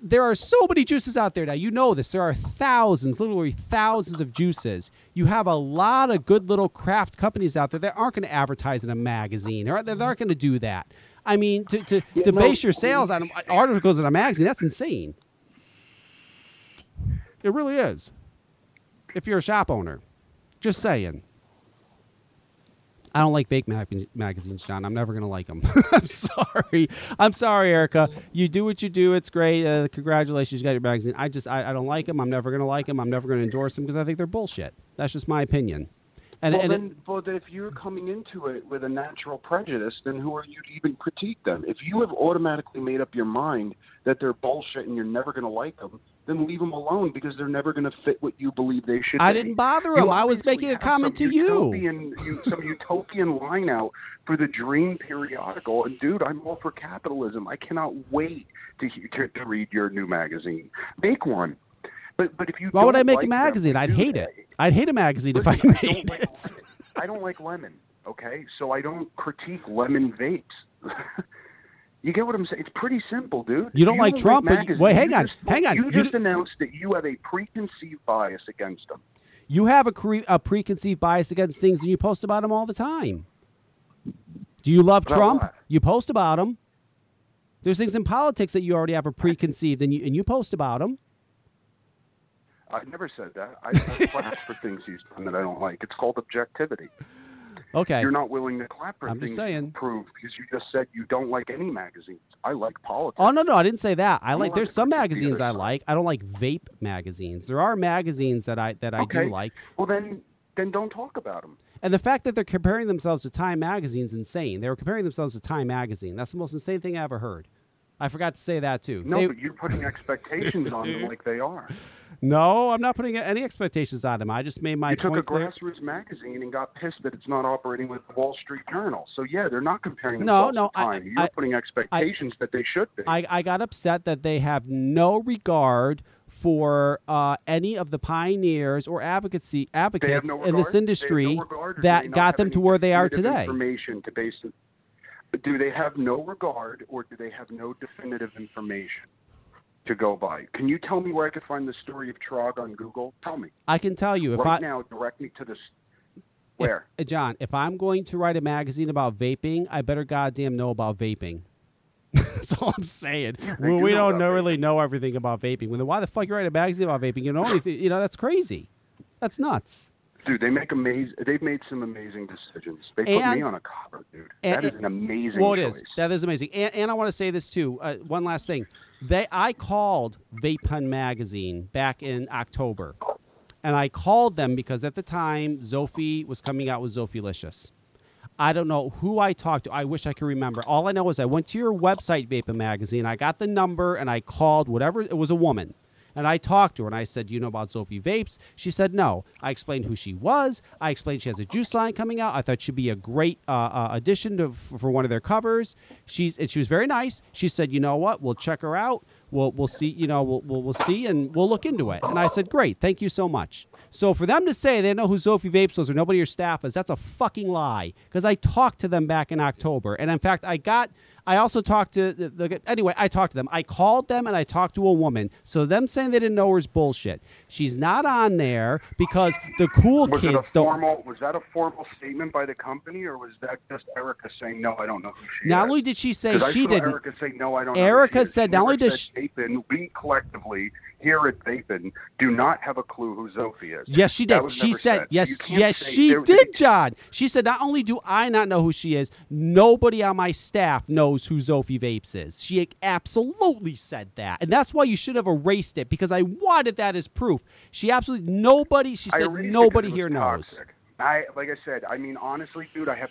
There are so many juices out there now. You know this. There are thousands, literally thousands of juices. You have a lot of good little craft companies out there that aren't going to advertise in a magazine, or they aren't going to do that. I mean, to base your sales on articles in a magazine, that's insane. It really is. If you're a shop owner, just saying. I don't like fake magazines, John. I'm never going to like them. I'm sorry. I'm sorry, Erica. You do what you do. It's great. Congratulations. You got your magazine. I don't like them. I'm never going to like them. I'm never going to endorse them because I think they're bullshit. That's just my opinion. But if you're coming into it with a natural prejudice, then who are you to even critique them? If you have automatically made up your mind that they're bullshit and you're never going to like them, then leave them alone because they're never going to fit what you believe they should be. I didn't bother them. I was making a comment to you. Some utopian line out for the dream periodical. And, dude, I'm all for capitalism. I cannot wait to read your new magazine. Make one. But if you why would I make a magazine? I'd hate it. I'd hate a magazine if I made it. I don't like lemon, okay? So I don't critique lemon vapes. You get what I'm saying? It's pretty simple, dude. You don't like Trump? Wait, hang on. You just announced that you have a preconceived bias against them. You have a preconceived bias against things, and you post about them all the time. Do you love Trump? You post about them. There's things in politics that you already have a preconceived, and you post about them. I never said that. I clap for things he's done that I don't like. It's called objectivity. Okay. You're not willing to clap for things to prove because you just said you don't like any magazines. I like politics. Oh, no, I didn't say that. There's some magazines I like. I don't like vape magazines. There are magazines that I do like. Well, then don't talk about them. And the fact that they're comparing themselves to Time Magazine is insane. They were comparing themselves to Time Magazine. That's the most insane thing I ever heard. I forgot to say that, too. No, but you're putting expectations on them like they are. No, I'm not putting any expectations on him. I just made my point. You took a grassroots magazine and got pissed that it's not operating with the Wall Street Journal. So, yeah, they're not comparing themselves to Time. You're putting expectations that they should be. I got upset that they have no regard for any of the pioneers or advocates in this industry that got them to where they are today. Do they have no regard or do they have no definitive information to go by? Can you tell me where I could find the story of Trog on Google? Tell me. I can tell you. Right now, direct me to this. Where? If I'm going to write a magazine about vaping, I better goddamn know about vaping. That's all I'm saying. Yeah, we don't really know everything about vaping. Well, then why the fuck you write a magazine about vaping? You know anything? That's crazy. That's nuts. Dude, they've made some amazing decisions. They put me on a cover, dude. That is an amazing choice. It is. That is amazing. And I want to say this, too. One last thing. I called Vape Pen Magazine back in October. And I called them because at the time, Zophie was coming out with Zophie-licious. I don't know who I talked to. I wish I could remember. All I know is I went to your website, Vape Pen Magazine. I got the number, and I called whatever. It was a woman. And I talked to her, and I said, do you know about Zophie Vapes? She said no. I explained who she was. I explained she has a juice line coming out. I thought she'd be a great addition for one of their covers. She was very nice. She said, you know what? We'll check her out. We'll see. We'll see, and we'll look into it. And I said, great. Thank you so much. So for them to say they know who Zophie Vapes was or nobody your staff is, that's a fucking lie. Because I talked to them back in October. And, in fact, I also talked to I talked to them. I called them, and I talked to a woman. So them saying they didn't know her is bullshit. She's not on there because the cool kids don't. Was that a formal statement by the company, or was that just Erica saying, no, I don't know who she is? Not only did she say she didn't. Erica say, no, I don't know Erica who she said, not only does she. Vapin, we collectively here at Vapin do not have a clue who Zophie is. Yes, she did. She said, yes, she did, John. She said, not only do I not know who she is, nobody on my staff knows who Zophie Vapes is. She absolutely said that. And that's why you should have erased it, because I wanted that as proof. She absolutely, nobody, she said, nobody here knows. Like I said, I mean, honestly, dude, I guess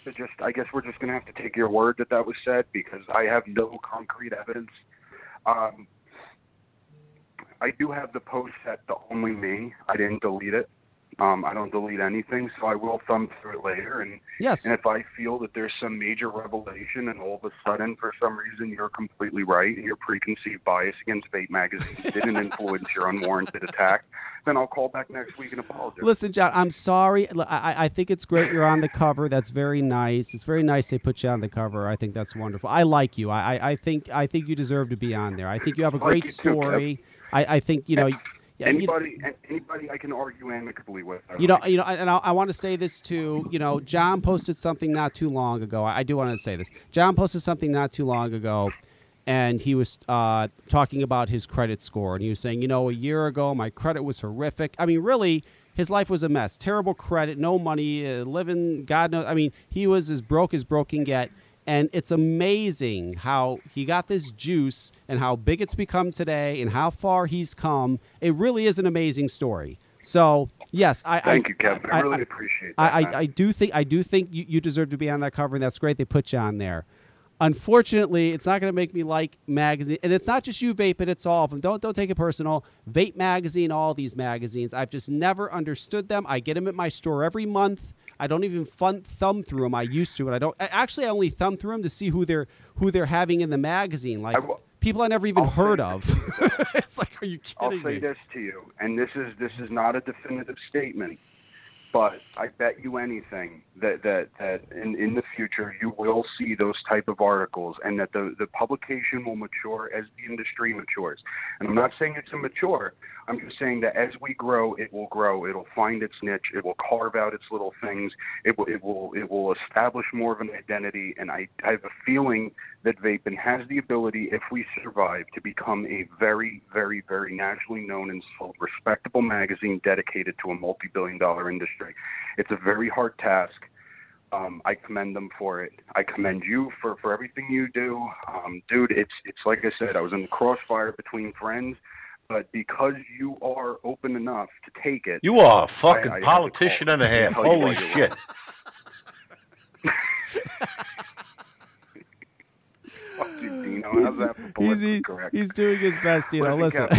we're just going to have to take your word that was said, because I have no concrete evidence. I do have the post set to only me. I didn't delete it. I don't delete anything, so I will thumb through it later. And, yes. And if I feel that there's some major revelation and all of a sudden, for some reason, you're completely right and your preconceived bias against Vape Magazine didn't influence your unwarranted attack, then I'll call back next week and apologize. Listen, John, I'm sorry. I think it's great you're on the cover. That's very nice. It's very nice they put you on the cover. I think that's wonderful. I like you. I think you deserve to be on there. I think you have a great story. I think, you know... Yeah, anybody I can argue amicably with. You know, and I want to say this too. You know, John posted something not too long ago. I do want to say this. John posted something not too long ago, and he was talking about his credit score, and he was saying, you know, a year ago my credit was horrific. I mean, really, his life was a mess. Terrible credit, no money, living God knows. I mean, he was as broke can get. And it's amazing how he got this juice and how big it's become today and how far he's come. It really is an amazing story. So, yes, thank you, Kevin. I really appreciate that. I do think you deserve to be on that cover, and that's great. They put you on there. Unfortunately, it's not going to make me like magazine, and it's not just you, Vape, but it's all of them. Don't take it personal. Vape Magazine, all these magazines, I've just never understood them. I get them at my store every month. I don't even thumb through them. I used to, and I only thumb through them to see who they're having in the magazine, like people I never even heard of. It's like, are you kidding me? I'll say this to you, and this is not a definitive statement. But I bet you anything that in the future you will see those type of articles, and that the publication will mature as the industry matures. And I'm not saying it's immature. I'm just saying that as we grow, it will grow. It'll find its niche. It will carve out its little things. It will establish more of an identity. And I have a feeling that vaping has the ability, if we survive, to become a very, very, very nationally known and sold respectable magazine dedicated to a multi-billion-dollar industry. It's a very hard task. I commend them for it. I commend you for everything you do. Dude, it's like I said, I was in the crossfire between friends. But because you are open enough to take it... You are a fucking politician and a half. Holy shit. Fuck you, Dino. How's that for politically correct? He's doing his best, Dino. Listen.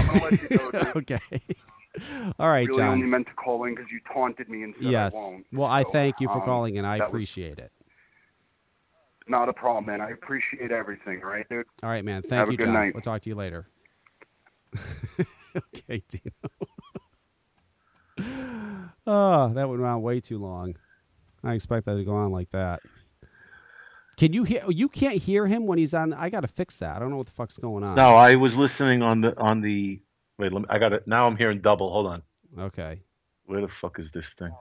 Okay. All right, John. I really only meant to call in because you taunted me and said yes. I won't. Well, I thank you for calling in. I appreciate it. Not a problem, man. I appreciate everything, right, dude? All right, man. Thank you, John. Have a good night. We'll talk to you later. Okay, Dino. Oh, that went on way too long. I expect that to go on like that. Can you hear? You can't hear him when he's on. I gotta fix that. I don't know what the fuck's going on. No, I was listening on the. Wait, let me, I got it. Now I'm hearing double. Hold on. Okay. Where the fuck is this thing?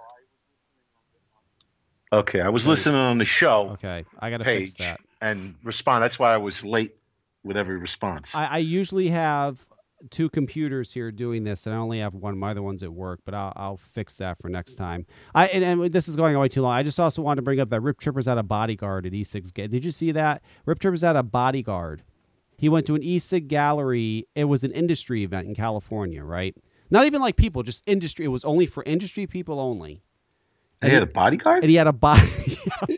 Okay, I was listening on the show. Okay, I gotta fix that and respond. That's why I was late with every response. I usually have two computers here doing this, and I only have one. My other one's at work, but I'll fix that for next time. And this is going way too long. I just also wanted to bring up that Rip Trippers had a bodyguard at E6. Did you see that? Rip Trippers had a bodyguard. He went to an E-Cig gallery. It was an industry event in California, right? Not even like people, just industry. It was only for industry people only. And he had a bodyguard? And he had a bodyguard.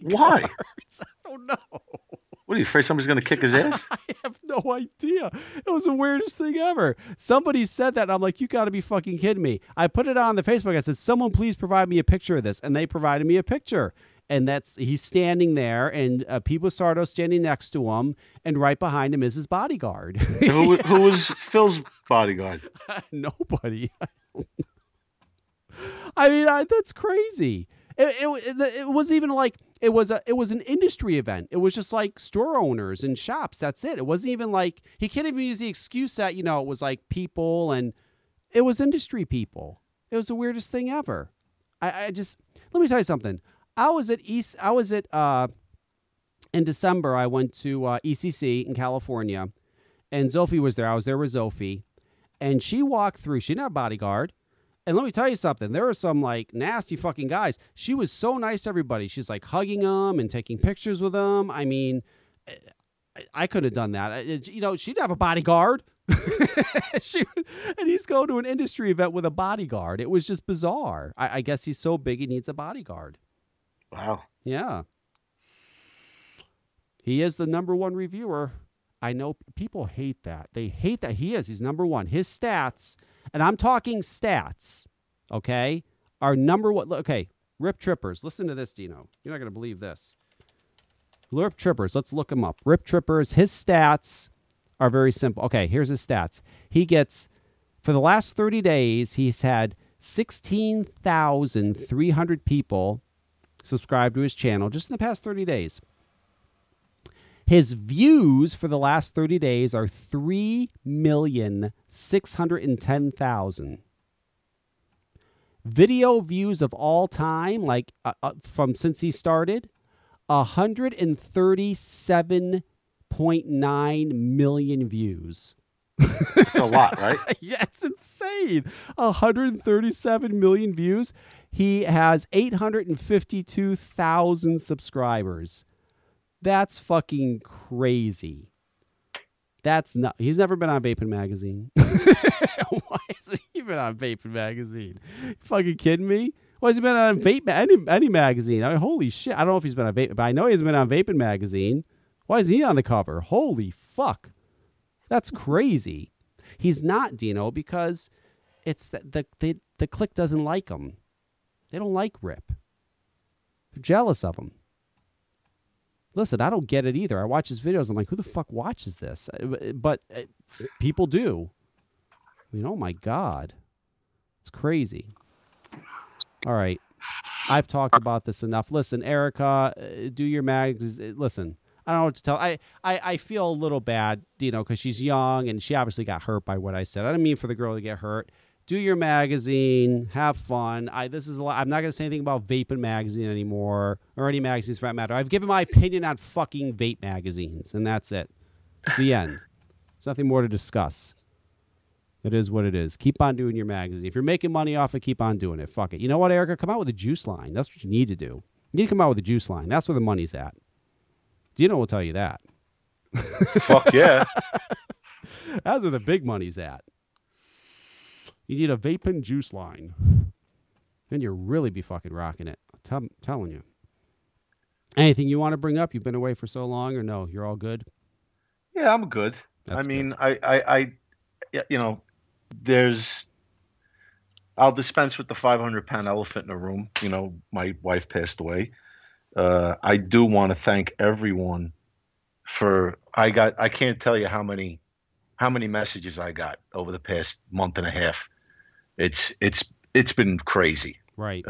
Why? I don't know. What, are you afraid somebody's going to kick his ass? I have no idea. It was the weirdest thing ever. Somebody said that, and I'm like, you got to be fucking kidding me. I put it on the Facebook. I said, someone please provide me a picture of this. And they provided me a picture. And he's standing there, and Peebo Sardo's standing next to him, and right behind him is his bodyguard. Who was Phil's bodyguard? Nobody. I mean, that's crazy. It wasn't even like it was an industry event. It was just like store owners and shops. That's it. It wasn't even like he can't even use the excuse that, you know, it was like people, and it was industry people. It was the weirdest thing ever. I just, let me tell you something. I was at in December. I went to ECC in California, and Zophie was there. I was there with Zophie, and she walked through. She didn't have a bodyguard. And let me tell you something. There were some like nasty fucking guys. She was so nice to everybody. She's like hugging them and taking pictures with them. I mean, I could have done that. You know, she'd have a bodyguard. And he's going to an industry event with a bodyguard. It was just bizarre. I guess he's so big he needs a bodyguard. Wow. Yeah. He is the number one reviewer. I know people hate that. They hate that he is. He's number one. His stats, and I'm talking stats, okay? Our number one, okay, Rip Trippers. Listen to this, Dino. You're not going to believe this. Rip Trippers, let's look him up. Rip Trippers, his stats are very simple. Okay, here's his stats. He gets, for the last 30 days, he's had 16,300 people subscribe to his channel just in the past 30 days. His views for the last 30 days are 3,610,000. Video views of all time, like from since he started, 137.9 million views. That's a lot, right? Yeah, it's insane. 137 million views. He has 852,000 subscribers. That's fucking crazy. That's not. He's never been on Vapun Magazine. Why has he been on Vapun Magazine? You fucking kidding me? Why has he been on Vape any magazine? I mean, holy shit! I don't know if he's been on Vape, but I know he hasn't been on Vapun Magazine. Why is he on the cover? Holy fuck! That's crazy. He's not, Dino, because it's the clique doesn't like him. They don't like Rip. They're jealous of him. Listen, I don't get it either. I watch his videos. I'm like, who the fuck watches this? But people do. I mean, oh my God. It's crazy. All right. I've talked about this enough. Listen, Erica, do your mags. Listen, I don't know what to tell. I feel a little bad, you know, because she's young and she obviously got hurt by what I said. I didn't mean for the girl to get hurt. Do your magazine, have fun. This is a lot. I'm not going to say anything about Vapun Magazine anymore, or any magazines for that matter. I've given my opinion on fucking vape magazines, and that's it. It's the end. There's nothing more to discuss. It is what it is. Keep on doing your magazine. If you're making money off it, keep on doing it. Fuck it. You know what, Erica? Come out with a juice line. That's what you need to do. You need to come out with a juice line. That's where the money's at. Dino will tell you that. Fuck yeah. That's where the big money's at. You need a Vapun juice line. Then you'll really be fucking rocking it. I'm telling you. Anything you want to bring up? You've been away for so long, or no? You're all good? Yeah, I'm good. That's good. I you know, there's... I'll dispense with the 500-pound elephant in the room. You know, my wife passed away. I do want to thank everyone for... I can't tell you how many messages I got over the past month and a half. It's been crazy. Right.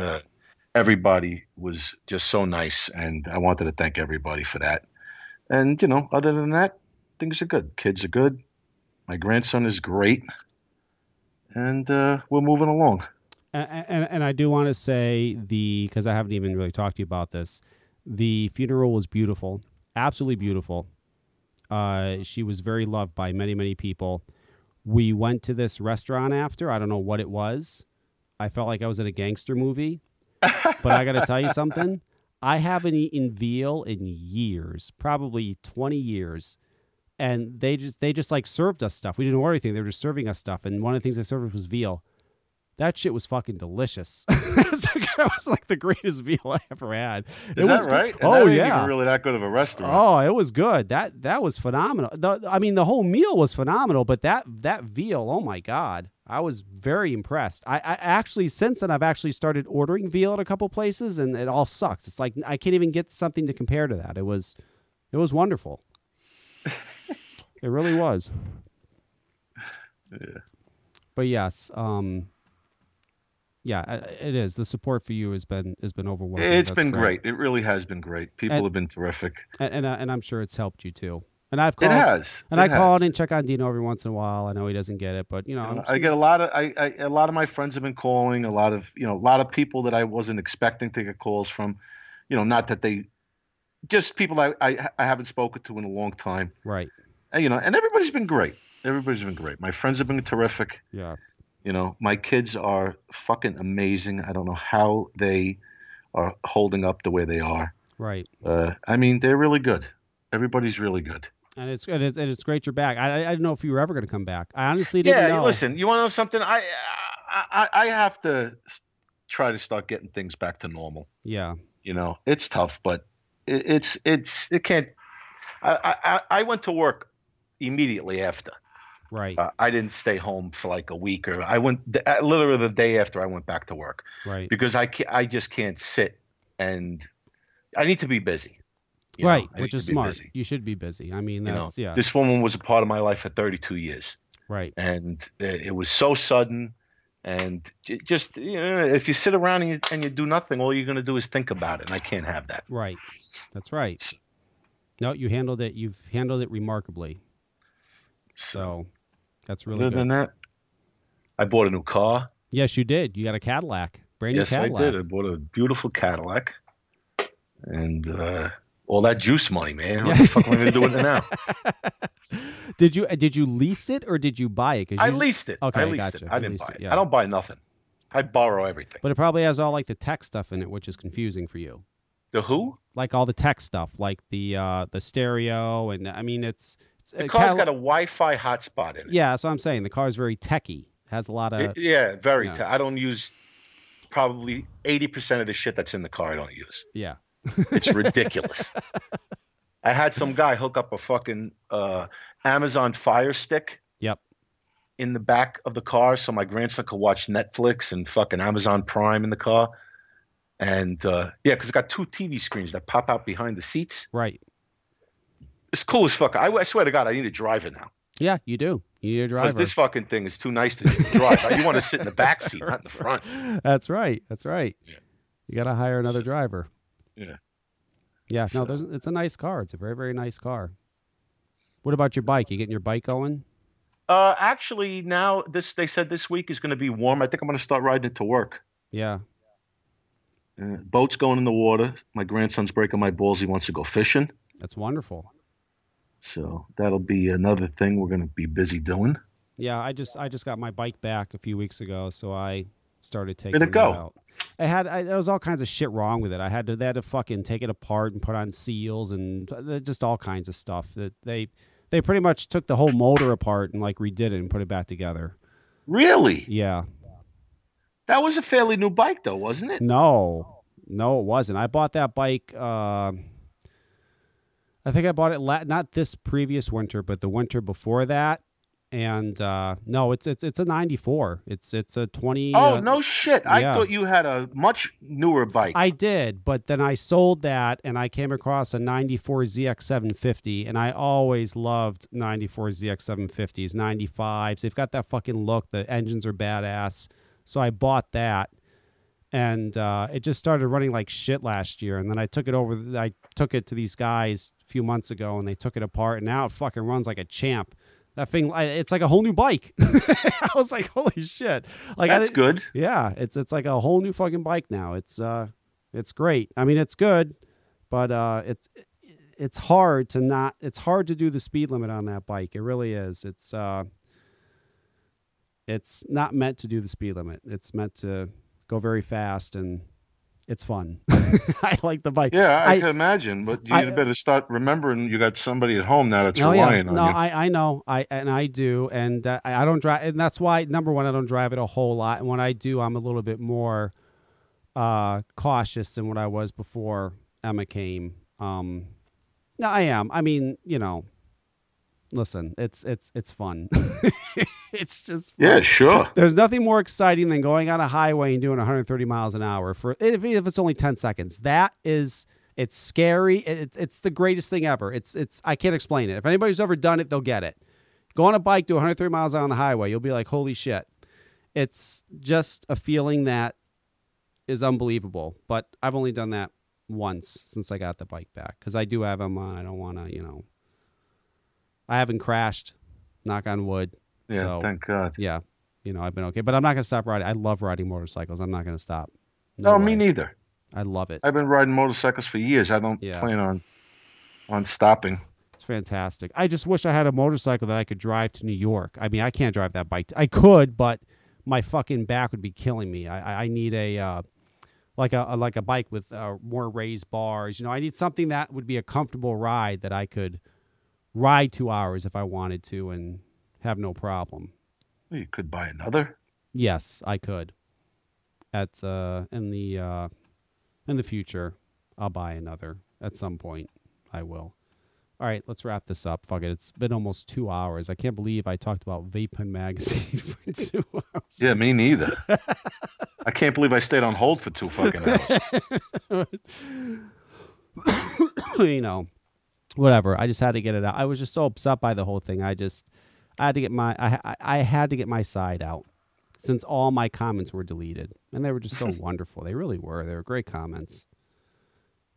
Everybody was just so nice, and I wanted to thank everybody for that. And, you know, other than that, things are good. Kids are good. My grandson is great. And we're moving along. And I do want to say because I haven't even really talked to you about this, the funeral was beautiful, absolutely beautiful. She was very loved by many, many people. We went to this restaurant after. I don't know what it was. I felt like I was in a gangster movie. But I got to tell you something. I haven't eaten veal in years, probably 20 years. And they just like served us stuff. We didn't order anything. They were just serving us stuff. And one of the things they served us was veal. That shit was fucking delicious. It was like the greatest veal I ever had. Is that right? Oh, yeah. It wasn't even really that good of a restaurant. Oh, it was good. That was phenomenal. The whole meal was phenomenal, but that veal, oh my God, I was very impressed. I actually, since then, I've actually started ordering veal at a couple places, and it all sucks. It's like I can't even get something to compare to that. It was wonderful. It really was. Yeah. But yes, yeah, it is. The support for you has been overwhelming. It's been great. It really has been great. People have been terrific, and I'm sure it's helped you too. And I've called. It has. And I call in and check on Dino every once in a while. I know he doesn't get it, but you know, I get a lot of. A lot of my friends have been calling. A lot of people that I wasn't expecting to get calls from. You know, not that they, just people I haven't spoken to in a long time. Right. And, you know, and everybody's been great. My friends have been terrific. Yeah. You know, my kids are fucking amazing. I don't know how they are holding up the way they are. Right. I mean, they're really good. Everybody's really good. And it's great you're back. I didn't know if you were ever going to come back. I honestly didn't know. Yeah, listen, you want to know something? I have to try to start getting things back to normal. Yeah. You know, it's tough, but it can't. I went to work immediately after. Right. I didn't stay home for like a week, or I went literally the day after I went back to work. Right. Because I just can't sit, and I need to be busy. Right, which is smart. Busy. You should be busy. I mean, that's, you know, yeah. This woman was a part of my life for 32 years. Right. And it was so sudden. And just, you know, if you sit around and you do nothing, all you're going to do is think about it. And I can't have that. Right. That's right. No, you handled it. You've handled it remarkably. So that's really good. Other than that, I bought a new car. Yes, you did. You got a Cadillac. Brand new Cadillac. Yes, I did. I bought a beautiful Cadillac. And all that juice money, man. What the fuck am I going to do with it now? Did you lease it or did you buy it? I leased it. Okay, I leased gotcha. It. I didn't buy it. Yeah. I don't buy nothing. I borrow everything. But it probably has all like the tech stuff in it, which is confusing for you. The who? Like all the tech stuff, like the stereo, and I mean it's the car's got a Wi-Fi hotspot in it. Yeah, that's what I'm saying. The car's very techy. Has a lot of very. You know. I don't use probably 80% of the shit that's in the car. I don't use. Yeah. It's ridiculous. I had some guy hook up a fucking Amazon Fire Stick in the back of the car so my grandson could watch Netflix and fucking Amazon Prime in the car. And because it got two TV screens that pop out behind the seats. Right. It's cool as fuck. I swear to God, I need a driver now. Yeah, you do. You need a driver. Because this fucking thing is too nice to drive. You want to sit in the back seat, not in the front. That's right. That's right. Yeah. You got to hire another driver. Yeah. Yeah, no, it's a nice car. It's a very, very nice car. What about your bike? You getting your bike going? Actually, now they said this week is going to be warm. I think I'm going to start riding it to work. Yeah. Boat's going in the water. My grandson's breaking my balls. He wants to go fishing. That's wonderful. So that'll be another thing we're going to be busy doing. Yeah, I just got my bike back a few weeks ago, so I started taking it out. There was all kinds of shit wrong with it. They had to fucking take it apart and put on seals and just all kinds of stuff. That they pretty much took the whole motor apart and like redid it and put it back together. Really? Yeah. That was a fairly new bike though, wasn't it? No, it wasn't. I bought that bike. I think I bought it not this previous winter, but the winter before that. And no, it's a 94. It's a 20. Oh, no shit! I thought you had a much newer bike. I did, but then I sold that and I came across a 94 ZX 750, and I always loved 94 ZX 750s, 95s. They've got that fucking look. The engines are badass, so I bought that, and it just started running like shit last year. And then I took it to these guys a few months ago, and they took it apart, and now it fucking runs like a champ. That thing, it's like a whole new bike. I was like, holy shit. Like, that's good. Yeah, it's like a whole new fucking bike now. It's great. I mean, it's good, but it's hard to not. It's hard to do the speed limit on that bike. It really is. It's not meant to do the speed limit. It's meant to go very fast, and it's fun. I like the bike. Yeah, I can imagine, but you better start remembering you got somebody at home now that's relying on you. No, I know. I do, and I don't drive, and that's why, number one, I don't drive it a whole lot, and when I do, I'm a little bit more cautious than what I was before Emma came. No, I am. I mean, you know, listen, it's fun. It's just fun. Yeah, sure. There's nothing more exciting than going on a highway and doing 130 miles an hour for if it's only 10 seconds. That is, it's scary. It's the greatest thing ever. It's I can't explain it. If anybody's ever done it, they'll get it. Go on a bike, do 130 miles on the highway. You'll be like, holy shit. It's just a feeling that is unbelievable. But I've only done that once since I got the bike back because I do have them on. I don't want to, you know. I haven't crashed, knock on wood. Yeah, so, thank God. Yeah, you know, I've been okay. But I'm not going to stop riding. I love riding motorcycles. I'm not going to stop. No, me neither. I love it. I've been riding motorcycles for years. I don't plan on stopping. It's fantastic. I just wish I had a motorcycle that I could drive to New York. I mean, I can't drive that bike. I could, but my fucking back would be killing me. I need a like a bike with more raised bars. You know, I need something that would be a comfortable ride that I could ride 2 hours if I wanted to and have no problem. You could buy another. Yes, I could. At in the future, I'll buy another at some point. I will. all right, let's wrap this up. Fuck it. It's been almost 2 hours. I can't believe I talked about Vapun Magazine for 2 hours. Yeah, me neither. I can't believe I stayed on hold for 2 fucking hours. You know, whatever. I just had to get it out. I was just so upset by the whole thing. I had to get my, I had to get my side out, since all my comments were deleted, and they were just so wonderful. They really were. They were great comments.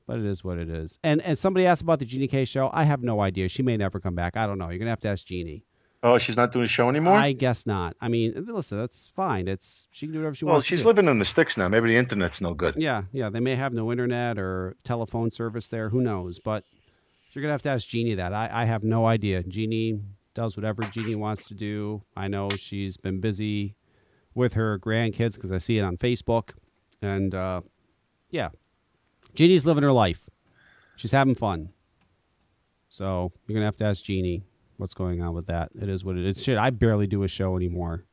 But it is what it is. And somebody asked about the Jeannie K show. I have no idea. She may never come back. I don't know. You're going to have to ask Jeannie. Oh, she's not doing a show anymore? I guess not. I mean, listen, that's fine. It's she can do whatever she wants. Well, she's living in the sticks now. Maybe the internet's no good. Yeah, yeah. They may have no internet or telephone service there. Who knows? But you're going to have to ask Jeannie that. I have no idea. Jeannie does whatever Jeannie wants to do. I know she's been busy with her grandkids because I see it on Facebook. And, yeah. Jeannie's living her life. She's having fun. So you're going to have to ask Jeannie what's going on with that. It is what it is. Shit, I barely do a show anymore.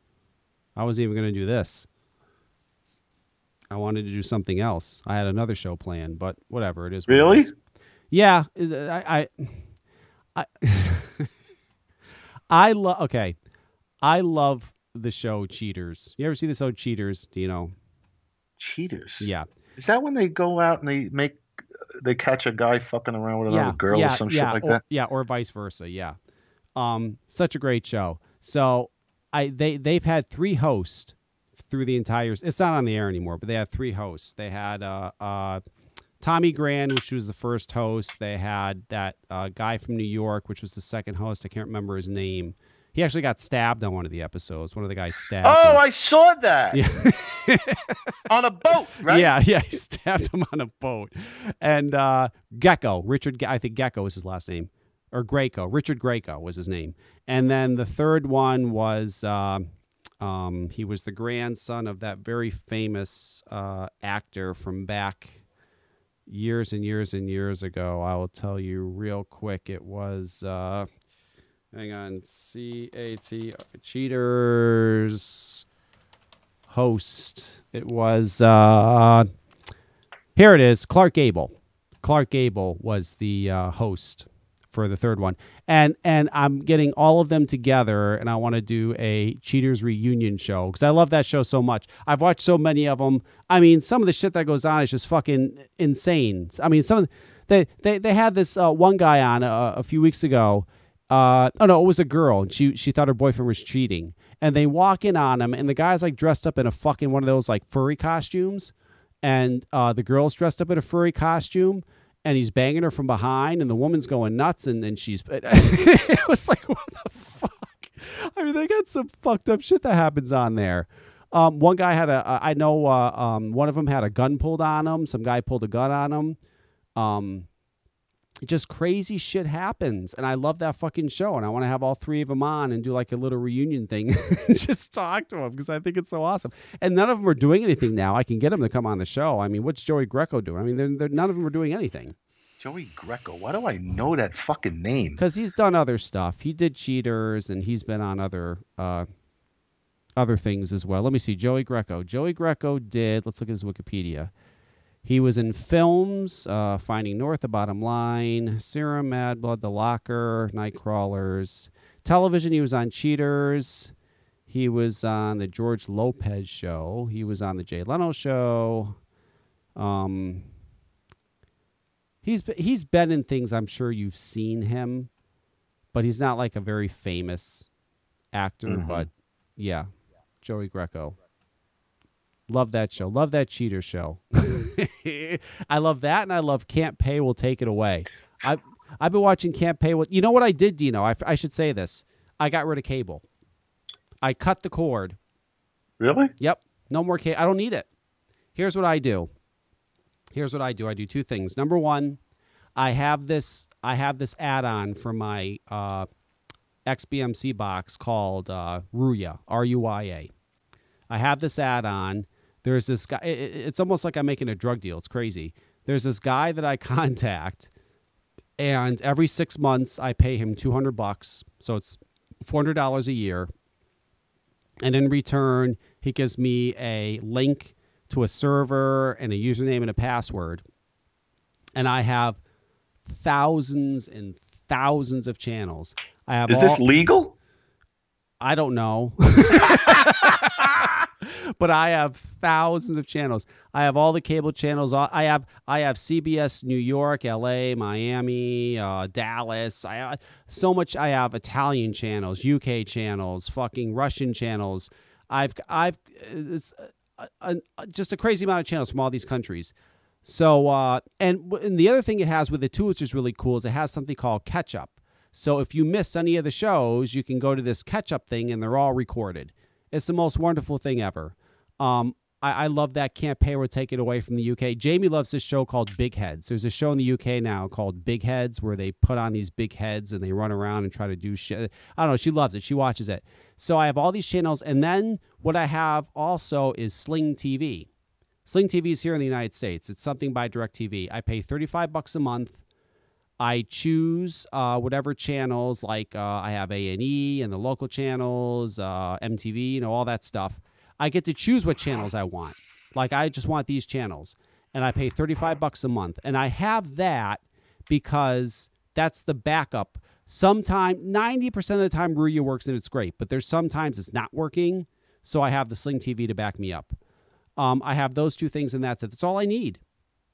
I wasn't even going to do this. I wanted to do something else. I had another show planned, but whatever. It is what it is. Yeah. I love... Okay. I love the show Cheaters. You ever see the show Cheaters, Dino? Cheaters? Yeah. Is that when they go out and they catch a guy fucking around with another girl or some shit like that? Yeah, or vice versa. Yeah, such a great show. So they've had 3 hosts through the entire. It's not on the air anymore, but they had 3 hosts. They had Tommy Grand, which was the first host. They had that guy from New York, which was the second host. I can't remember his name. He actually got stabbed on one of the episodes. One of the guys stabbed him. I saw that. Yeah. On a boat, right? Yeah, he stabbed him on a boat. And Gecko, I think Gecko is his last name. Or Greco, Richard Greco was his name. And then the third one was, he was the grandson of that very famous actor from back years and years and years ago. I will tell you real quick. It was... hang on, C-A-T, Cheaters host. It was, here it is, Clark Gable. Clark Gable was the host for the third one. And I'm getting all of them together, and I want to do a Cheaters reunion show because I love that show so much. I've watched so many of them. I mean, some of the shit that goes on is just fucking insane. I mean, some of they had this one guy on a few weeks ago. Oh, no, it was a girl. And she thought her boyfriend was cheating. And they walk in on him, and the guy's, like, dressed up in a fucking one of those, like, furry costumes. And the girl's dressed up in a furry costume, and he's banging her from behind, and the woman's going nuts, and then she's... It was like, what the fuck? I mean, they got some fucked up shit that happens on there. One guy had one of them had a gun pulled on him. Some guy pulled a gun on him. Just crazy shit happens, and I love that fucking show, and I want to have all 3 of them on and do like a little reunion thing and just talk to them because I think it's so awesome. And none of them are doing anything now. I can get them to come on the show. I mean, what's Joey Greco doing? I mean, they're none of them are doing anything. Joey Greco, why do I know that fucking name? Because he's done other stuff. He did Cheaters, and he's been on other things as well. Let me see, Joey Greco. Joey Greco did, let's look at his Wikipedia. He was in films, Finding North, The Bottom Line, Serum, Mad Blood, The Locker, Nightcrawlers. Television, he was on Cheaters. He was on the George Lopez show. He was on the Jay Leno show. He's been in things, I'm sure you've seen him, but he's not like a very famous actor. Mm-hmm. But yeah, Joey Greco. Love that show. Love that Cheater show. I love that, and I love Can't Pay Will Take It Away. I've been watching Can't Pay Will... You know what I did, Dino? I should say this. I got rid of cable. I cut the cord. Really? Yep. No more cable. I don't need it. Here's what I do. I do 2 things. Number 1, I have this add-on for my XBMC box called RUIA, R-U-I-A. I have this add-on. There's this guy. It's almost like I'm making a drug deal. It's crazy. There's this guy that I contact, and every 6 months I pay him $200. So it's $400 a year. And in return, he gives me a link to a server and a username and a password. And I have thousands and thousands of channels. I have. Is this legal? I don't know. But I have thousands of channels. I have all the cable channels. I have CBS New York, LA, Miami, Dallas. I so much. I have Italian channels, UK channels, fucking Russian channels. It's just a crazy amount of channels from all these countries. So and the other thing it has with it too, which is really cool, is it has something called catch up. So if you miss any of the shows, you can go to this catch up thing, and they're all recorded. It's the most wonderful thing ever. I love that. Can't pay or take it away from the UK. Jamie loves this show called Big Heads. There's a show in the UK now called Big Heads where they put on these big heads and they run around and try to do shit. I don't know. She loves it. She watches it. So I have all these channels. And then what I have also is Sling TV. Sling TV is here in the United States. It's something by DirecTV. I pay $35 a month. I choose whatever channels, like I have A&E and the local channels, MTV, all that stuff. I get to choose what channels I want. Like, I just want these channels, and I pay $35 a month. And I have that because that's the backup. Sometimes, 90% of the time, RUIA works and it's great, but there's sometimes it's not working, so I have the Sling TV to back me up. I have those two things, and that's it. That's all I need.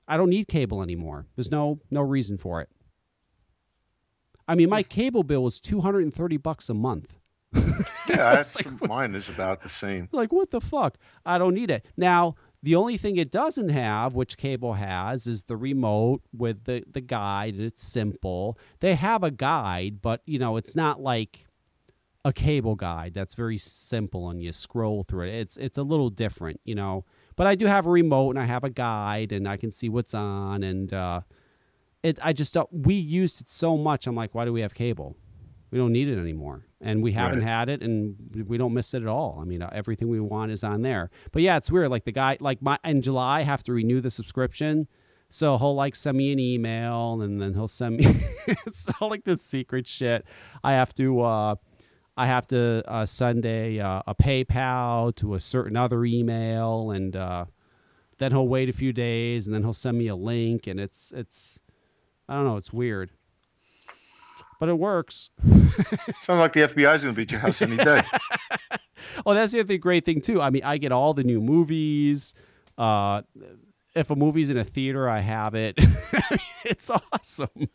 I don't need cable anymore. There's no reason for it. I mean, my cable bill was $230 a month. Yeah, like, mine is about the same. Like, what the fuck? I don't need it. Now, the only thing it doesn't have, which cable has, is the remote with the guide, and it's simple. They have a guide, but, it's not like a cable guide. That's very simple, and you scroll through it. It's a little different, But I do have a remote, and I have a guide, and I can see what's on, and... we used it so much. I'm like, why do we have cable? We don't need it anymore. And we haven't had it, and we don't miss it at all. I mean, everything we want is on there. But yeah, it's weird. Like in July, I have to renew the subscription. So he'll send me an email, and then he'll send me, it's all like this secret shit. I have to send a PayPal to a certain other email, and then he'll wait a few days, and then he'll send me a link, and it's, I don't know. It's weird, but it works. Sounds like the FBI is going to be at your house any day. Oh, that's the other great thing too. I mean, I get all the new movies. If a movie's in a theater, I have it. It's awesome.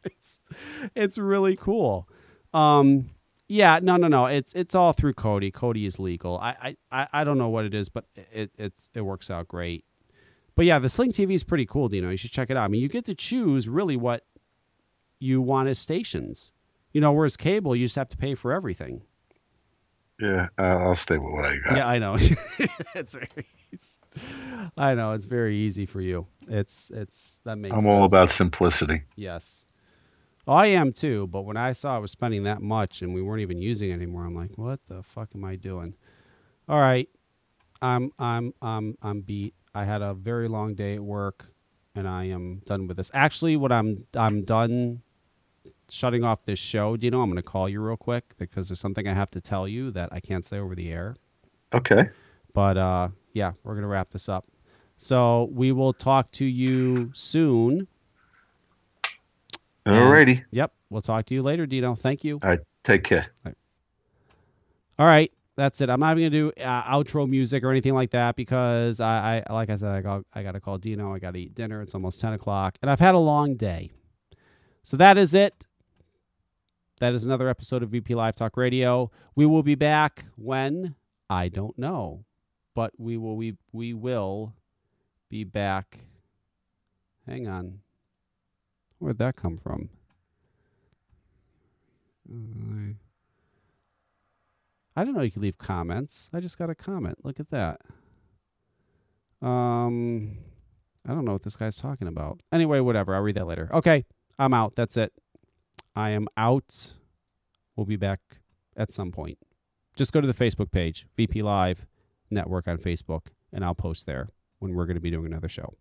It's really cool. Yeah. No. It's all through Cody. Cody is legal. I don't know what it is, but it works out great. But yeah, the Sling TV is pretty cool. You should check it out. I mean, you get to choose really what you want as stations, whereas cable, you just have to pay for everything. Yeah, I'll stay with what I got. Yeah, I know. I know, it's very easy for you. That makes sense. I'm all about simplicity. Yes. Well, I am too, but when I saw I was spending that much and we weren't even using it anymore, I'm like, what the fuck am I doing? All right. I'm beat. I had a very long day at work. And I am done with this. Actually, when I'm done shutting off this show, I'm going to call you real quick because there's something I have to tell you that I can't say over the air. Okay. But yeah, we're going to wrap this up. So we will talk to you soon. Alrighty. And, yep. We'll talk to you later, Dino. Thank you. All right. Take care. All right. That's it. I'm not going to do outro music or anything like that because, like I said, I got to call Dino. I got to eat dinner. It's almost 10 o'clock. And I've had a long day. So that is it. That is another episode of VP Live Talk Radio. We will be back when? I don't know. But we will be back. Hang on. Where'd that come from? I didn't know you could leave comments. I just got a comment. Look at that. I don't know what this guy's talking about. Anyway, whatever. I'll read that later. Okay, I'm out. That's it. I am out. We'll be back at some point. Just go to the Facebook page, VP Live Network on Facebook, and I'll post there when we're going to be doing another show.